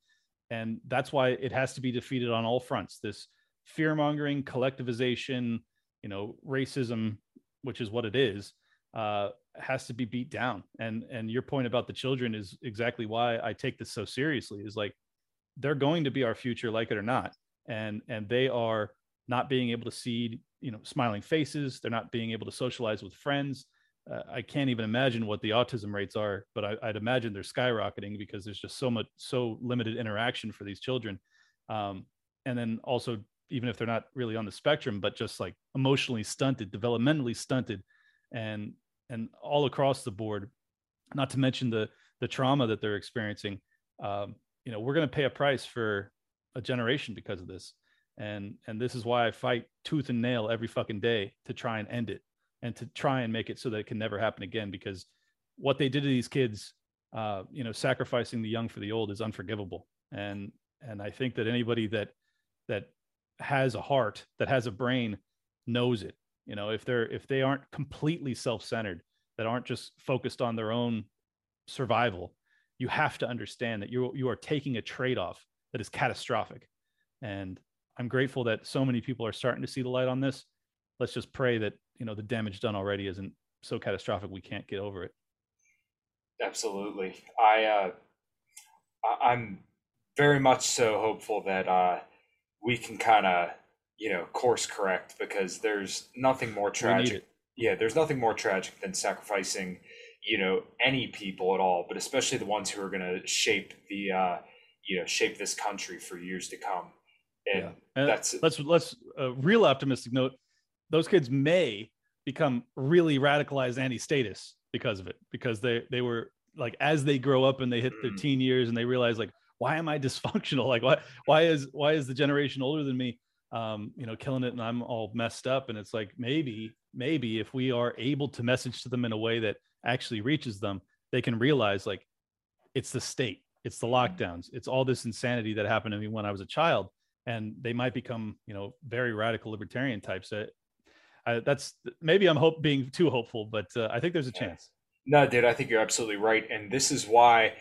and that's why it has to be defeated on all fronts. This fear-mongering, collectivization, you know, racism, which is what it is, uh, has to be beat down. And and your point about the children is exactly why I take this so seriously, is like, they're going to be our future, like it or not. And and they are not being able to see, you know, smiling faces. They're not being able to socialize with friends. Uh, I can't even imagine what the autism rates are, but I, I'd imagine they're skyrocketing because there's just so much, so limited interaction for these children. Um, and then also, even if they're not really on the spectrum, but just like emotionally stunted, developmentally stunted, and and all across the board, not to mention the the trauma that they're experiencing. Um, you know, we're going to pay a price for a generation because of this. And and this is why I fight tooth and nail every fucking day to try and end it, and to try and make it so that it can never happen again, because what they did to these kids, uh, you know, sacrificing the young for the old, is unforgivable. And and I think that anybody that that has a heart, that has a brain, knows it. You know, if they're if they aren't completely self-centered, that aren't just focused on their own survival, you have to understand that you you are taking a trade-off that is catastrophic. And I'm grateful that so many people are starting to see the light on this. Let's just pray that, you know, the damage done already isn't so catastrophic we can't get over it. Absolutely. I, uh, I'm very much so hopeful that uh, we can kind of, you know, course correct, because there's nothing more tragic. Yeah, there's nothing more tragic than sacrificing, you know, any people at all, but especially the ones who are going to shape the, uh, you know, shape this country for years to come. And, yeah. and that's let's let's uh, real optimistic note. Those kids may become really radicalized anti-statists because of it, because they, they were like, as they grow up and they hit their teen years and they realize, like, why am I dysfunctional? Like, why, why is, why is the generation older than me, um, you know, killing it and I'm all messed up? And it's like, maybe, maybe if we are able to message to them in a way that actually reaches them, they can realize, like, it's the state, it's the lockdowns, it's all this insanity that happened to me when I was a child. And they might become, you know, very radical libertarian types. That I, that's maybe I'm hope being too hopeful, but uh, I think there's a chance. No, dude, I think you're absolutely right. And this is why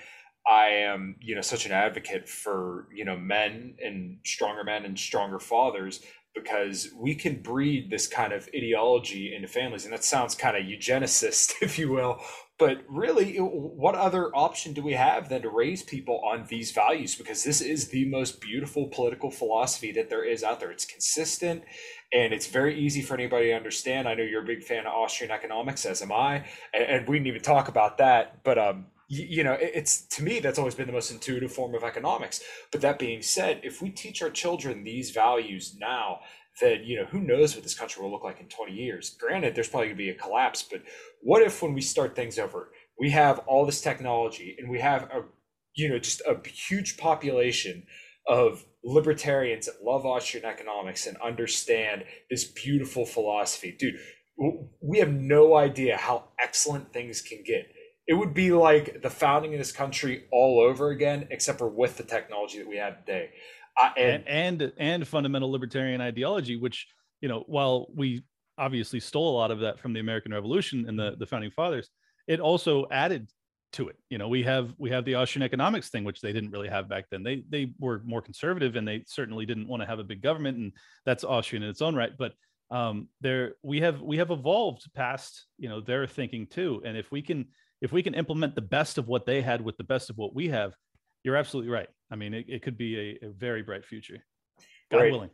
I am, you know, such an advocate for, you know, men and stronger men and stronger fathers, because we can breed this kind of ideology into families. And that sounds kind of eugenicist, if you will, but really, what other option do we have than to raise people on these values? Because this is the most beautiful political philosophy that there is out there. It's consistent and it's very easy for anybody to understand. I know you're a big fan of Austrian economics, as am I, and we didn't even talk about that. But, um, you, you know, it's, to me, that's always been the most intuitive form of economics. But that being said, if we teach our children these values now, that, you know, who knows what this country will look like in twenty years. Granted, there's probably gonna be a collapse, but what if when we start things over, we have all this technology and we have a, you know, just a huge population of libertarians that love Austrian economics and understand this beautiful philosophy? Dude, we have no idea how excellent things can get. It would be like the founding of this country all over again, except for with the technology that we have today. Uh, and, and, and and fundamental libertarian ideology, which, you know, while we obviously stole a lot of that from the American Revolution and the, the founding fathers, it also added to it. You know, we have we have the Austrian economics thing, which they didn't really have back then. They they were more conservative and they certainly didn't want to have a big government, and that's Austrian in its own right. But um, there we have we have evolved past, you know, their thinking too. And if we can if we can implement the best of what they had with the best of what we have, you're absolutely right. I mean, it, it could be a, a very bright future. God Great. willing.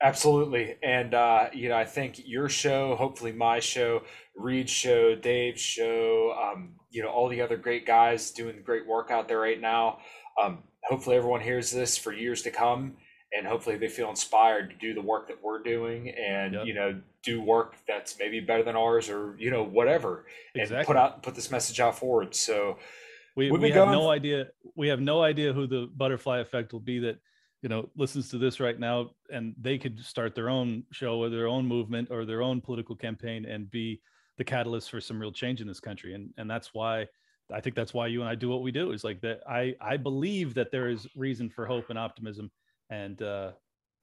Absolutely. And, uh, you know, I think your show, hopefully my show, Reed's show, Dave's show, um, you know, all the other great guys doing great work out there right now. Um, hopefully everyone hears this for years to come, and hopefully they feel inspired to do the work that we're doing, and, yep. you know, do work that's maybe better than ours, or, you know, whatever, exactly. and put out, put this message out forward. So, We, we have no idea. We have no idea who the butterfly effect will be that, you know, listens to this right now, and they could start their own show or their own movement or their own political campaign and be the catalyst for some real change in this country. And and that's why I think that's why you and I do what we do, is like that. I, I believe that there is reason for hope and optimism. And uh,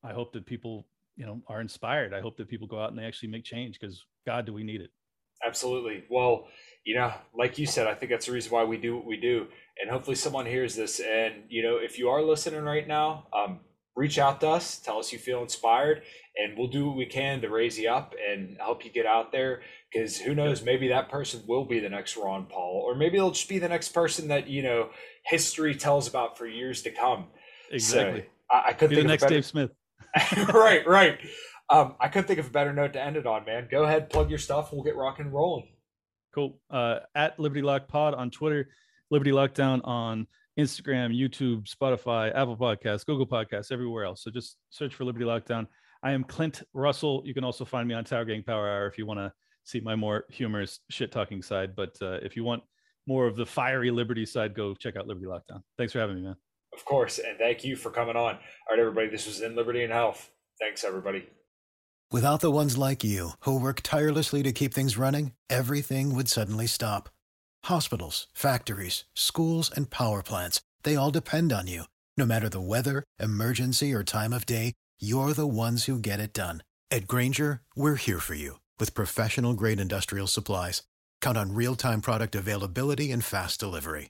I hope that people, you know, are inspired. I hope that people go out and they actually make change, because God, do we need it. Absolutely. Well, you know, like you said, I think that's the reason why we do what we do. And hopefully someone hears this. And, you know, if you are listening right now, um, reach out to us, tell us you feel inspired, and we'll do what we can to raise you up and help you get out there. Because who knows, maybe that person will be the next Ron Paul, or maybe they'll just be the next person that, you know, history tells about for years to come. Exactly. So I, I couldn't be think the next of better... Dave Smith. Right, right. Um, I couldn't think of a better note to end it on, man. Go ahead, plug your stuff. We'll get rocking and rolling. Cool. Uh, at Liberty Lock Pod on Twitter, Liberty Lockdown on Instagram, YouTube, Spotify, Apple Podcasts, Google Podcasts, everywhere else. So just search for Liberty Lockdown. I am Clint Russell. You can also find me on Tower Gang Power Hour if you want to see my more humorous shit-talking side. But uh, if you want more of the fiery Liberty side, go check out Liberty Lockdown. Thanks for having me, man. Of course. And thank you for coming on. All right, everybody. This was In Liberty and Health. Thanks, everybody. Without the ones like you, who work tirelessly to keep things running, everything would suddenly stop. Hospitals, factories, schools, and power plants, they all depend on you. No matter the weather, emergency, or time of day, you're the ones who get it done. At Grainger, we're here for you, with professional-grade industrial supplies. Count on real-time product availability and fast delivery.